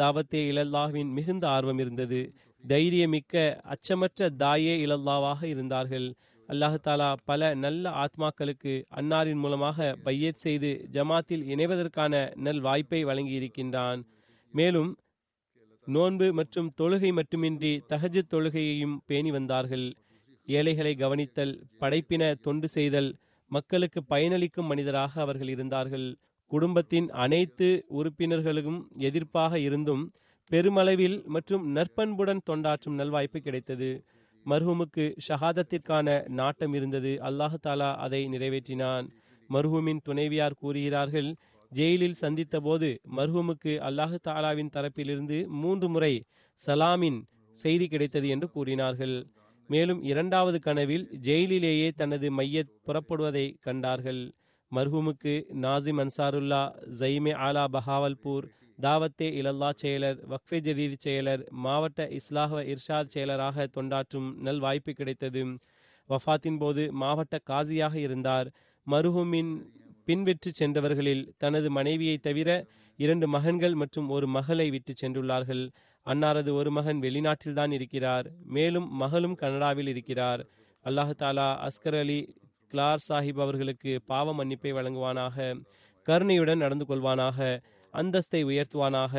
தாவத்தே இலல்லாஹ்வின் மிகுந்த ஆர்வம் இருந்தது. தைரியமிக்க அச்சமற்ற தாயே இலல்லாவாக இருந்தார்கள். அல்லாஹ் தாலா பல நல்ல ஆத்மாக்களுக்கு அன்னாரின் மூலமாக பையத் செய்து ஜமாத்தில் இணைவதற்கான நல் வாய்ப்பை வழங்கியிருக்கின்றான். மேலும் நோன்பு மற்றும் தொழுகை மட்டுமின்றி தஹஜ்ஜுத் தொழுகையையும் பேணி வந்தார்கள். ஏழைகளை கவனித்தல், படைப்பின தொண்டு செய்தல், மக்களுக்கு பயனளிக்கும் மனிதராக அவர்கள் இருந்தார்கள். குடும்பத்தின் அனைத்து உறுப்பினர்களுக்கும் எதிர்ப்பாக இருந்தும் பெருமளவில் மற்றும் நற்பண்புடன் தொண்டாற்றும் நல்வாய்ப்பு கிடைத்தது. மர்ஹூமுக்கு ஷஹாதத்திற்கான நாட்டம் இருந்தது. அல்லாஹ் தாலா அதை நிறைவேற்றினான். மர்ஹூமின் துணைவியார் கூறுகிறார்கள், ஜெயிலில் சந்தித்த போது மர்ஹூமுக்கு அல்லாஹ் தாலாவின் தரப்பிலிருந்து மூன்று முறை சலாமின் செய்தி கிடைத்தது என்று கூறினார்கள். மேலும் இரண்டாவது கனவில் ஜெயிலிலேயே தனது மையத் புறப்படுவதை கண்டார்கள். மர்ஹூமுக்கு நாசிம் அன்சாருல்லா, ஜைமே ஆலா பஹாவல்பூர், தாவத்தே இலல்லா செயலர், வக்ஃபே ஜதீத் செயலர், மாவட்ட இஸ்லாஹ் இர்ஷாத் செயலராக தொண்டாற்றும் நல் வாய்ப்பு கிடைத்தது. வஃபாத்தின் போது மாவட்ட காசியாக இருந்தார். மர்ஹூமின் பின்விற்று சென்றவர்களில் தனது மனைவியை தவிர இரண்டு மகன்கள் மற்றும் ஒரு மகளை விட்டு சென்றுள்ளார்கள். அன்னாரது ஒரு மகன் வெளிநாட்டில்தான் இருக்கிறார். மேலும் மகளும் கனடாவில் இருக்கிறார். அல்லாஹ் தாலா அஸ்கர் அலி கிளார் சாஹிப் அவர்களுக்கு பாவ மன்னிப்பை வழங்குவானாக. கருணையுடன் நடந்து கொள்வானாக. அந்தஸ்தை உயர்த்துவானாக.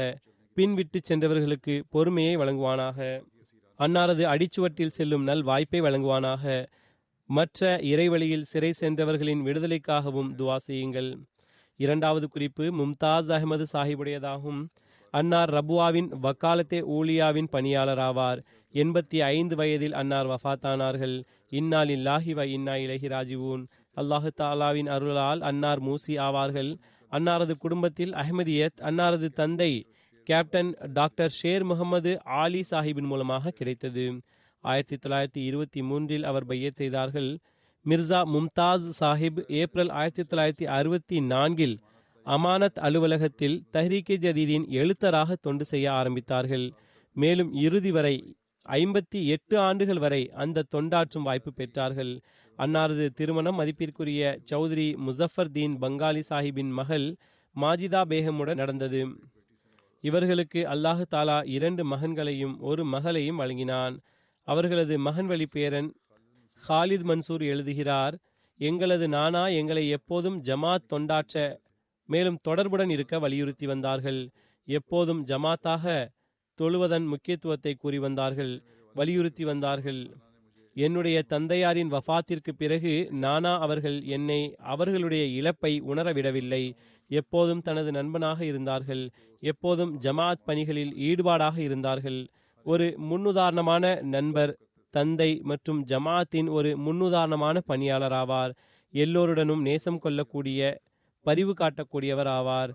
பின்விட்டு சென்றவர்களுக்கு பொறுமையை வழங்குவானாக. அன்னாரது அடிச்சுவட்டில் செல்லும் நல் வாய்ப்பை வழங்குவானாக. மற்ற இறைவழியில் சிறை சென்றவர்களின் விடுதலைக்காகவும் துவா செய்யுங்கள். இரண்டாவது குறிப்பு மும்தாஸ் அகமது சாஹிபுடையதாகும். அன்னார் ரபுவாவின் வக்காலத்தே ஊழியாவின் பணியாளராவார். எண்பத்தி ஐந்து வயதில் அன்னார் வஃபாத்தானார்கள். இன்னா லில்லாஹி வ இன்னா இலைஹி ராஜிவூன். அல்லாஹு தாலாவின் அருளால் அன்னார் மூசி ஆவார்கள். அன்னாரது குடும்பத்தில் அஹ்மதியத் அன்னாரது தந்தை கேப்டன் டாக்டர் ஷேர் முகமது ஆலி சாஹிபின் மூலமாக கிடைத்தது. ஆயிரத்தி தொள்ளாயிரத்தி இருபத்தி மூன்றில் அவர் பையத் செய்தார்கள். மிர்சா மும்தாஸ் சாஹிப் ஏப்ரல் ஆயிரத்தி தொள்ளாயிரத்தி அறுபத்தி நான்கில் அமானத் அலுவலகத்தில் தஹ்ரீக் ஜதீதின் எழுத்தராக தொண்டு செய்ய ஆரம்பித்தார்கள். மேலும் இறுதி வரை ஐம்பத்தி எட்டு ஆண்டுகள் வரை அந்த தொண்டாற்றும் வாய்ப்பு பெற்றார்கள். அன்னாரது திருமணம் மதிப்பிற்குரிய சௌத்ரி முசஃபர் தீன் பங்காலி சாஹிப்பின் மகள் மாஜிதா பேகமுடன் நடந்தது. இவர்களுக்கு அல்லாஹு தாலா இரண்டு மகன்களையும் ஒரு மகளையும் வழங்கினான். அவர்களது மகன் வழி பேரன் ஹாலித் மன்சூர் எழுதுகிறார், எங்களது நானா எங்களை எப்போதும் ஜமாத் தொண்டாற்ற மேலும் தொடர்புடன் இருக்க வலியுறுத்தி வந்தார்கள். எப்போதும் ஜமாத்தாக தொழுவதன் முக்கியத்துவத்தை கூறி வந்தார்கள், வலியுறுத்தி வந்தார்கள். என்னுடைய தந்தையாரின் வஃபாத்திற்கு பிறகு நானா அவர்கள் என்னை அவர்களுடைய இழப்பை உணரவிடவில்லை. எப்போதும் தனது நண்பனாக இருந்தார்கள். எப்போதும் ஜமாத் பணிகளில் ஈடுபாடாக இருந்தார்கள். ஒரு முன்னுதாரணமான நண்பர், தந்தை மற்றும் ஜமாத்தின் ஒரு முன்னுதாரணமான பணியாளராவார். எல்லோருடனும் நேசம் கொள்ளக்கூடிய, பரிவு காட்டக்கூடியவர் ஆவார்.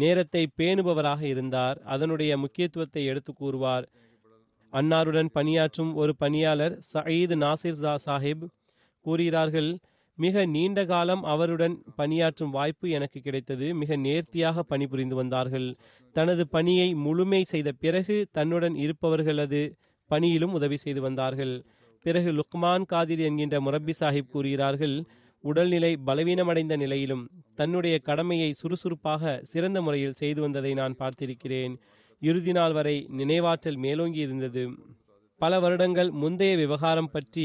நேரத்தை பேணுபவராக இருந்தார். அதனுடைய முக்கியத்துவத்தை எடுத்து கூறுவார். அன்னாருடன் பணியாற்றும் ஒரு பணியாளர் சயீது நாசிர் ஜா சாஹிப் கூறுகிறார்கள், மிக நீண்ட காலம் அவருடன் பணியாற்றும் வாய்ப்பு எனக்கு கிடைத்தது. மிக நேர்த்தியாக பணிபுரிந்து வந்தார்கள். தனது பணியை முழுமை செய்த பிறகு தன்னுடன் இருப்பவர்களது பணியிலும் உதவி செய்து வந்தார்கள். பிறகு லுக்மான் காதிர் என்கின்ற முரப்பி சாஹிப் கூறுகிறார்கள், உடல்நிலை பலவீனமடைந்த நிலையிலும் தன்னுடைய கடமையை சுறுசுறுப்பாக சிறந்த முறையில் செய்து வந்ததை நான் பார்த்திருக்கிறேன். இறுதி நாள் வரை நினைவாற்றல் மேலோங்கி இருந்தது. பல வருடங்கள் முந்தைய விவகாரம் பற்றி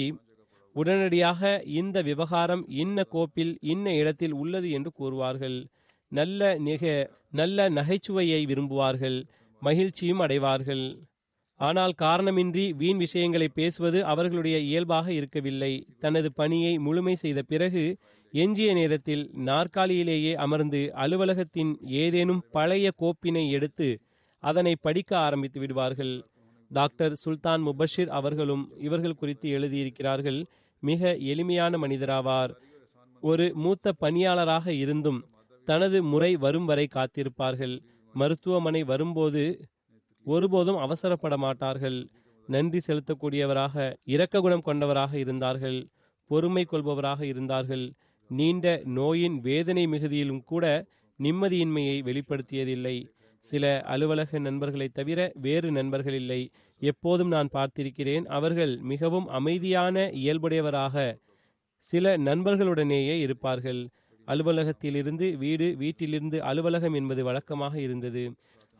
உடனடியாக இந்த விவகாரம் இன்ன கோப்பில் இன்ன இடத்தில் உள்ளது என்று கூறுவார்கள். நல்ல நிக நல்ல நகைச்சுவையை விரும்புவார்கள். மகிழ்ச்சியும் அடைவார்கள். ஆனால் காரணமின்றி வீண் விஷயங்களை பேசுவது அவர்களுடைய இயல்பாக இருக்கவில்லை. தனது பணியை முழுமை செய்த பிறகு எஞ்சிய நேரத்தில் நாற்காலியிலேயே அமர்ந்து அலுவலகத்தின் ஏதேனும் பழைய கோப்பினை எடுத்து அதனை படிக்க ஆரம்பித்து விடுவார்கள். டாக்டர் சுல்தான் முபஷிர் அவர்களும் இவர்கள் குறித்து எழுதியிருக்கிறார்கள், மிக எளிமையான மனிதராவார். ஒரு மூத்த பணியாளராக இருந்தும் தனது முறை வரும் வரை காத்திருப்பார்கள். மருத்துவமனை வரும்போது ஒருபோதும் அவசரப்பட மாட்டார்கள். நன்றி செலுத்தக்கூடியவராக, இரக்க குணம் கொண்டவராக இருந்தார்கள். பொறுமை கொள்பவராக இருந்தார்கள். நீண்ட நோயின் வேதனை மிகுதியிலும் கூட நிம்மதியின்மையை வெளிப்படுத்தியதில்லை. சில அலுவலக நண்பர்களை தவிர வேறு நண்பர்கள் இல்லை. எப்போதும் நான் பார்த்திருக்கிறேன், அவர்கள் மிகவும் அமைதியான இயல்புடையவராக சில நண்பர்களுடனேயே இருப்பார்கள். அலுவலகத்திலிருந்து வீடு, வீட்டிலிருந்து அலுவலகம் என்பது வழக்கமாக இருந்தது.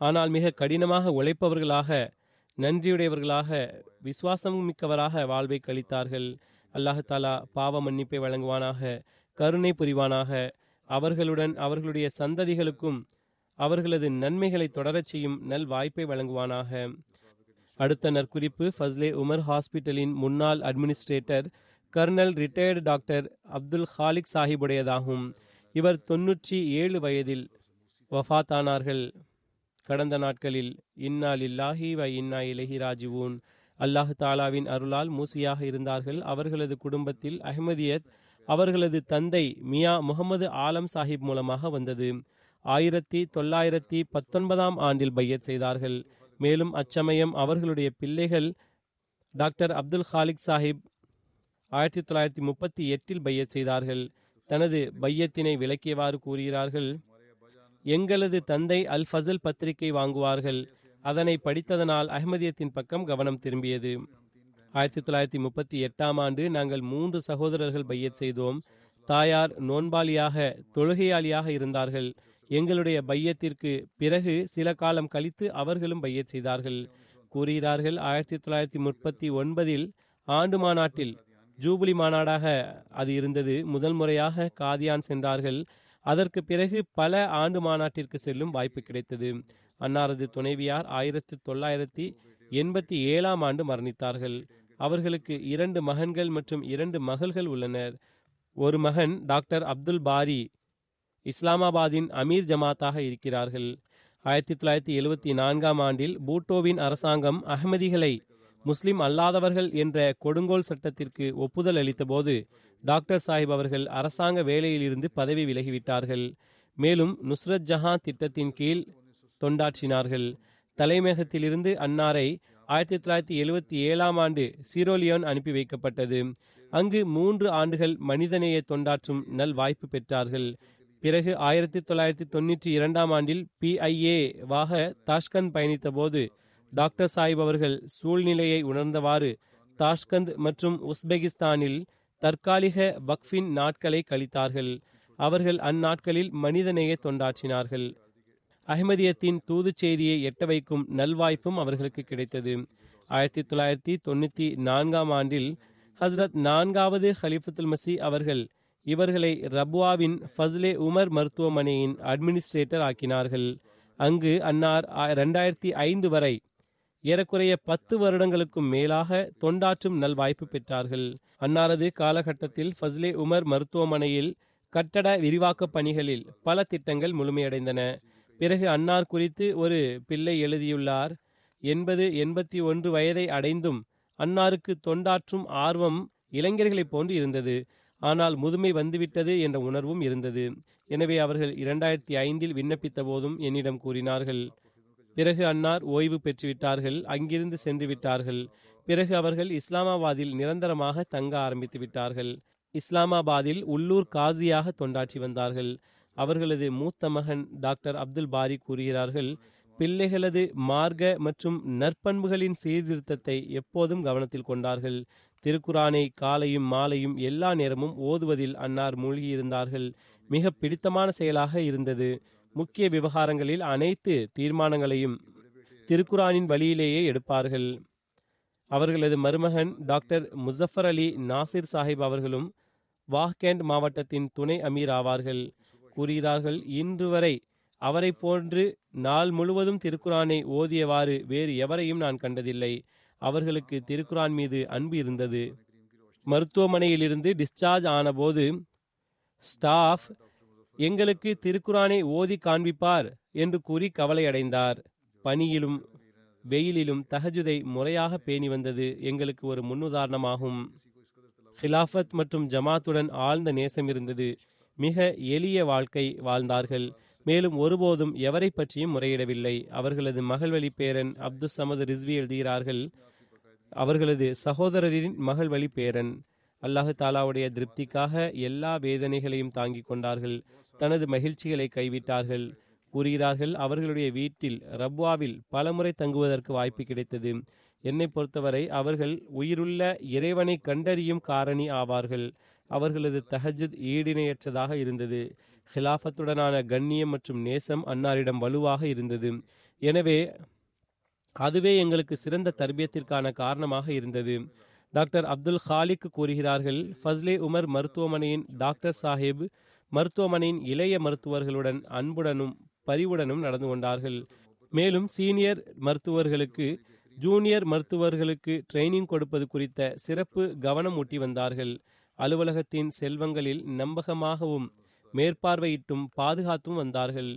ஆனால் மிக கடினமாக உழைப்பவர்களாக, நன்றியுடையவர்களாக, விசுவாசம் மிக்கவராக வாழ்வை கழித்தார்கள். அல்லாஹ் தாலா பாவ மன்னிப்பை வழங்குவானாக, கருணை புரிவானாக. அவர்களுடன் அவர்களுடைய சந்ததிகளுக்கும் அவர்களது நன்மைகளை தொடரச் செய்யும் நல் வாய்ப்பை வழங்குவானாக. அடுத்த நற்குறிப்பு ஃபஸ்லே உமர் ஹாஸ்பிட்டலின் முன்னாள் administrator colonel retired doctor Abdul Khaliq சாஹிபுடையதாகும். இவர் தொன்னூற்றி ஏழு வயதில் வஃபாத்தானார்கள். கடந்த நாட்களில் இன்னா லில்லாஹி வ இன்னா இலைஹி ராஜிவூன். அல்லாஹ் தாலாவின் அருளால் மூசியாக இருந்தார்கள். அவர்களது குடும்பத்தில் அஹ்மதியத் அவர்களது தந்தை மியா முகமது ஆலம் சாஹிப் மூலமாக வந்தது. ஆயிரத்தி தொள்ளாயிரத்தி பத்தொன்பதாம் ஆண்டில் பையத் செய்தார்கள். மேலும் அச்சமயம் அவர்களுடைய பிள்ளைகள் டாக்டர் அப்துல் ஹாலிக் சாஹிப் ஆயிரத்தி தொள்ளாயிரத்தி முப்பத்தி எட்டில் பையத் செய்தார்கள். தனது பையத்தினை விளக்கியவாறு கூறுகிறார்கள், எங்களது தந்தை அல் ஃபசல் பத்திரிகை வாங்குவார்கள். அதனை படித்ததனால் அஹ்மதியத்தின் பக்கம் கவனம் திரும்பியது. ஆயிரத்தி தொள்ளாயிரத்தி முப்பத்தி எட்டாம் ஆண்டு நாங்கள் மூன்று சகோதரர்கள் பையத் செய்தோம். தாயார் நோன்பாளியாக தொழுகையாளியாக இருந்தார்கள். எங்களுடைய பையத்திற்கு பிறகு சில காலம் கழித்து அவர்களும் பையத் செய்தார்கள். கூறுகிறார்கள், ஆயிரத்தி தொள்ளாயிரத்தி முப்பத்தி ஒன்பதில் ஆண்டு மாநாட்டில் ஜூபிலி மாநாடாக அது இருந்தது. முதல் முறையாக காதியான் சென்றார்கள். அதற்கு பிறகு பல ஆண்டு மாநாட்டிற்கு செல்லும் வாய்ப்பு கிடைத்தது. அன்னாரது துணைவியார் ஆயிரத்தி தொள்ளாயிரத்தி எண்பத்தி ஏழாம் ஆண்டு மரணித்தார்கள். அவர்களுக்கு இரண்டு மகன்கள் மற்றும் இரண்டு மகள்கள் உள்ளனர். ஒரு மகன் டாக்டர் அப்துல் பாரி இஸ்லாமாபாதின் அமீர் ஜமாத்தாக இருக்கிறார்கள். ஆயிரத்தி தொள்ளாயிரத்தி எழுபத்தி நான்காம் ஆண்டில் பூட்டோவின் அரசாங்கம் அஹ்மதிகளை முஸ்லிம் அல்லாதவர்கள் என்ற கொடுங்கோல் சட்டத்திற்கு ஒப்புதல் அளித்தபோது டாக்டர் சாஹிப் அவர்கள் அரசாங்க வேலையிலிருந்து பதவி விலகிவிட்டார்கள். மேலும் நுஸ்ரத் ஜஹான் திட்டத்தின் கீழ் தொண்டாற்றினார்கள். தலைமையகத்திலிருந்து அன்னாரை ஆயிரத்தி தொள்ளாயிரத்தி எழுபத்தி ஏழாம் ஆண்டு சீரோலியோன் அனுப்பி வைக்கப்பட்டது. அங்கு மூன்று ஆண்டுகள் மனிதநேய தொண்டாற்றும் நல் வாய்ப்பு பெற்றார்கள். பிறகு ஆயிரத்தி தொள்ளாயிரத்தி தொன்னூற்றி இரண்டாம் ஆண்டில் பிஐஏவாக தாஷ்கந்த் பயணித்த போது டாக்டர் சாஹிப் அவர்கள் சூழ்நிலையை உணர்ந்தவாறு தாஷ்கந்த் மற்றும் உஸ்பெகிஸ்தானில் தற்காலிக வக்ஃபின் நாட்களை கழித்தார்கள். அவர்கள் அந்நாட்களில் மனிதநேய தொண்டாற்றினார்கள். அஹ்மதியத்தின் தூது செய்தியை எட்ட வைக்கும் நல்வாய்ப்பும் அவர்களுக்கு கிடைத்தது. ஆயிரத்தி தொள்ளாயிரத்தி தொண்ணூற்றி நான்காம் ஆண்டில் ஹஸ்ரத் நான்காவது ஹலிஃபத்துல் மசி அவர்கள் இவர்களை ரபுவாவின் ஃபஸ்லே உமர் மருத்துவமனையின் அட்மினிஸ்ட்ரேட்டர் ஆக்கினார்கள். அங்கு அன்னார் ரெண்டாயிரத்தி ஐந்து வரை ஏறக்குறைய பத்து வருடங்களுக்கும் மேலாக தொண்டாற்றும் நல்வாய்ப்பு பெற்றார்கள். அன்னாரது காலகட்டத்தில் ஃபஸ்லே உமர் மருத்துவமனையில் கட்டட விரிவாக்க பணிகளில் பல திட்டங்கள் முழுமையடைந்தன. பிறகு அன்னார் குறித்து ஒரு பிள்ளை எழுதியுள்ளார், எண்பது எண்பத்தி ஒன்று வயதை அடைந்தும் அன்னாருக்கு தொண்டாற்றும் ஆர்வம் இளைஞர்களைப் போன்று இருந்தது. ஆனால் முதுமை வந்துவிட்டது என்ற உணர்வும் இருந்தது. எனவே அவர்கள் இரண்டாயிரத்தி ஐந்தில் விண்ணப்பித்த போதும் என்னிடம் கூறினார்கள். பிறகு அன்னார் ஓய்வு பெற்றுவிட்டார்கள், அங்கிருந்து சென்று விட்டார்கள். பிறகு அவர்கள் இஸ்லாமாபாத்தில் நிரந்தரமாக தங்க ஆரம்பித்து விட்டார்கள். இஸ்லாமாபாத்தில் உள்ளூர் காசியாக தொண்டாற்றி வந்தார்கள். அவர்களது மூத்த மகன் டாக்டர் அப்துல் பாரி கூறுகிறார்கள், பிள்ளைகளது மார்க்க மற்றும் நற்பண்புகளின் சீர்திருத்தத்தை எப்போதும் கவனத்தில் கொண்டார்கள். திருக்குரானை காலையும் மாலையும் எல்லா நேரமும் ஓதுவதில் அன்னார் மூழ்கியிருந்தார்கள். மிக பிடித்தமான செயலாக இருந்தது. முக்கிய விவகாரங்களில் அனைத்து தீர்மானங்களையும் திருக்குரானின் வழியிலேயே எடுப்பார்கள். அவர்களது மருமகன் டாக்டர் முசஃபர் அலி நாசிர் சாஹிப் அவர்களும் வாஹ்கேண்ட் மாவட்டத்தின் துணை அமீர் ஆவார்கள். கூறுகிறார்கள், இன்று வரை அவரை போன்று நாள் முழுவதும் திருக்குரானை ஓதியவாறு வேறு எவரையும் நான் கண்டதில்லை. அவர்களுக்கு திருக்குரான் மீது அன்பு இருந்தது. மருத்துவமனையிலிருந்து டிஸ்சார்ஜ் ஆனபோது ஸ்டாஃப் எங்களுக்கு திருக்குரானை ஓதி காண்பிப்பார் என்று கூறி கவலையடைந்தார். பனியிலும் வெயிலிலும் தஹஜுதை முறையாக பேணி வந்தது எங்களுக்கு ஒரு முன்னுதாரணமாகும். ஹிலாஃபத் மற்றும் ஜமாத்துடன் ஆழ்ந்த நேசம் இருந்தது. மிக எளிய வாழ்க்கை வாழ்ந்தார்கள். மேலும் ஒருபோதும் எவரை பற்றியும் முறையிடவில்லை. அவர்களது மகள்வழி பேரன் அப்துல் சமது ரிஸ்வி எழுதுகிறார்கள், அவர்களது சகோதரரின் மகள்வழி பேரன். அல்லாஹு தாலாவுடைய திருப்திக்காக எல்லா வேதனைகளையும் தாங்கி கொண்டார்கள். தனது மகிழ்ச்சிகளை கைவிட்டார்கள். கூறுகிறார்கள், அவர்களுடைய வீட்டில் ரப்வாவில் பலமுறை தங்குவதற்கு வாய்ப்பு கிடைத்தது. என்னை பொறுத்தவரை அவர்கள் உயிருள்ள இறைவனை கண்டறியும் காரணி ஆவார்கள். அவர்களது தஹஜுத் ஈடிணையற்றதாக இருந்தது. ஹிலாஃபத்துடனான கண்ணியம் மற்றும் நேசம் அன்னாரிடம் வலுவாக இருந்தது. எனவே அதுவே எங்களுக்கு சிறந்த தர்பியத்திற்கான காரணமாக இருந்தது. டாக்டர் அப்துல் ஹாலிக் கூறுகிறார்கள், ஃபஸ்லே உமர் மருத்துவமனையின் டாக்டர் சாஹிப் மருத்துவமனையின் இளைய மருத்துவர்களுடன் அன்புடனும் பரிவுடனும் நடந்து கொண்டார்கள். மேலும் சீனியர் மருத்துவர்களுக்கு ஜூனியர் மருத்துவர்களுக்கு ட்ரைனிங் கொடுப்பது குறித்த சிறப்பு கவனம் ஊட்டி வந்தார்கள். அலுவலகத்தின் செல்வங்களில் நம்பகமாகவும் மேற்பார்வையிட்டும் பாதுகாத்தும் வந்தார்கள்.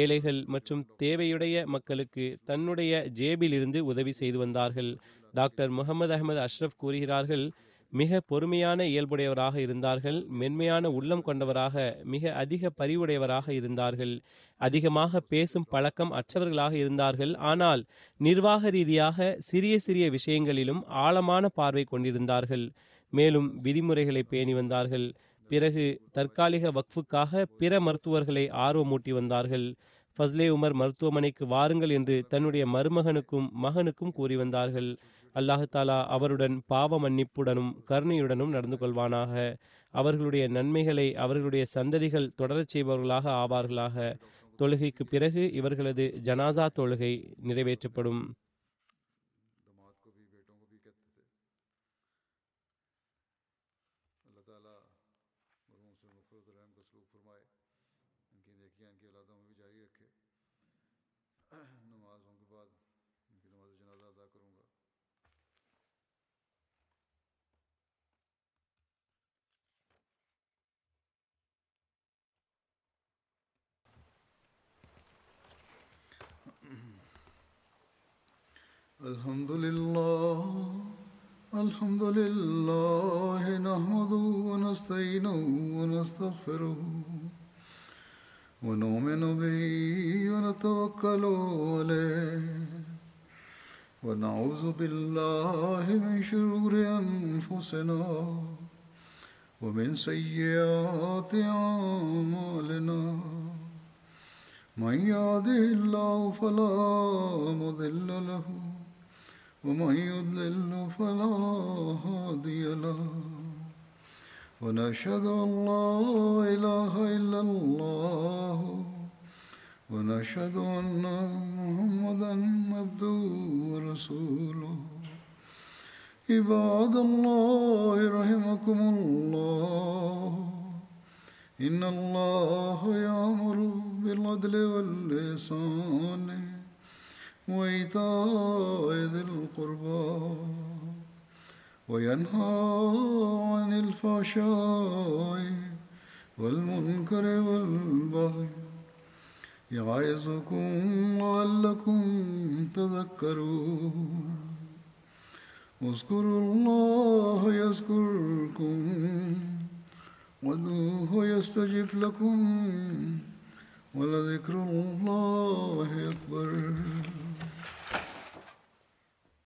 ஏழைகள் மற்றும் தேவையுடைய மக்களுக்கு தன்னுடைய ஜேபிலிருந்து உதவி செய்து வந்தார்கள். டாக்டர் முகமது அகமது அஷ்ரப் கூறுகிறார்கள், மிக பொறுமையான இயல்புடையவராக இருந்தார்கள், மென்மையான உள்ளம் கொண்டவராக, மிக அதிக பரிவுடையவராக இருந்தார்கள், அதிகமாக பேசும் பழக்கம் அற்றவர்களாக இருந்தார்கள். ஆனால் நிர்வாக ரீதியாக சிறிய சிறிய விஷயங்களிலும் ஆழமான பார்வை கொண்டிருந்தார்கள். மேலும் விதிமுறைகளை பேணி வந்தார்கள். பிறகு தற்காலிக வக்ஃபுக்காக பிற மருத்துவர்களை ஆர்வமூட்டி வந்தார்கள். ஃபஸ்லே உமர் மருத்துவமனைக்கு வாருங்கள் என்று தன்னுடைய மருமகனுக்கும் மகனுக்கும் கூறி வந்தார்கள். அல்லாஹ் தாலா அவருடன் பாவ மன்னிப்புடனும் கருணையுடனும் நடந்து கொள்வானாக. அவர்களுடைய நன்மைகளை அவர்களுடைய சந்ததிகள் தொடரச் செய்பவர்களாக ஆவார்களாக. தொழுகைக்கு பிறகு இவர்களது ஜனாசா தொழுகை நிறைவேற்றப்படும். الحمدللہ الحمدللہ نحمدہ ونستعینہ ونستغفرہ ونؤمن بہ ونتوکل علیہ ونعوذ باللہ من شرور انفسنا ومن سیئات اعمالنا من یہدہ اللہ فلا مضل لہ ومن يضلل فلا هادي له ونشهد أن لا إله إلا الله ونشهد أن محمدا عبده ورسوله عباد الله رحمكم الله إن الله يأمر بالعدل والإحسان وإيتاء ذي القربى وينهى عن الفحشاء والمنكر والبغي يعظكم لعلكم تذكرون اذكروا الله يذكركم وادعوه يستجب لكم ولذكر الله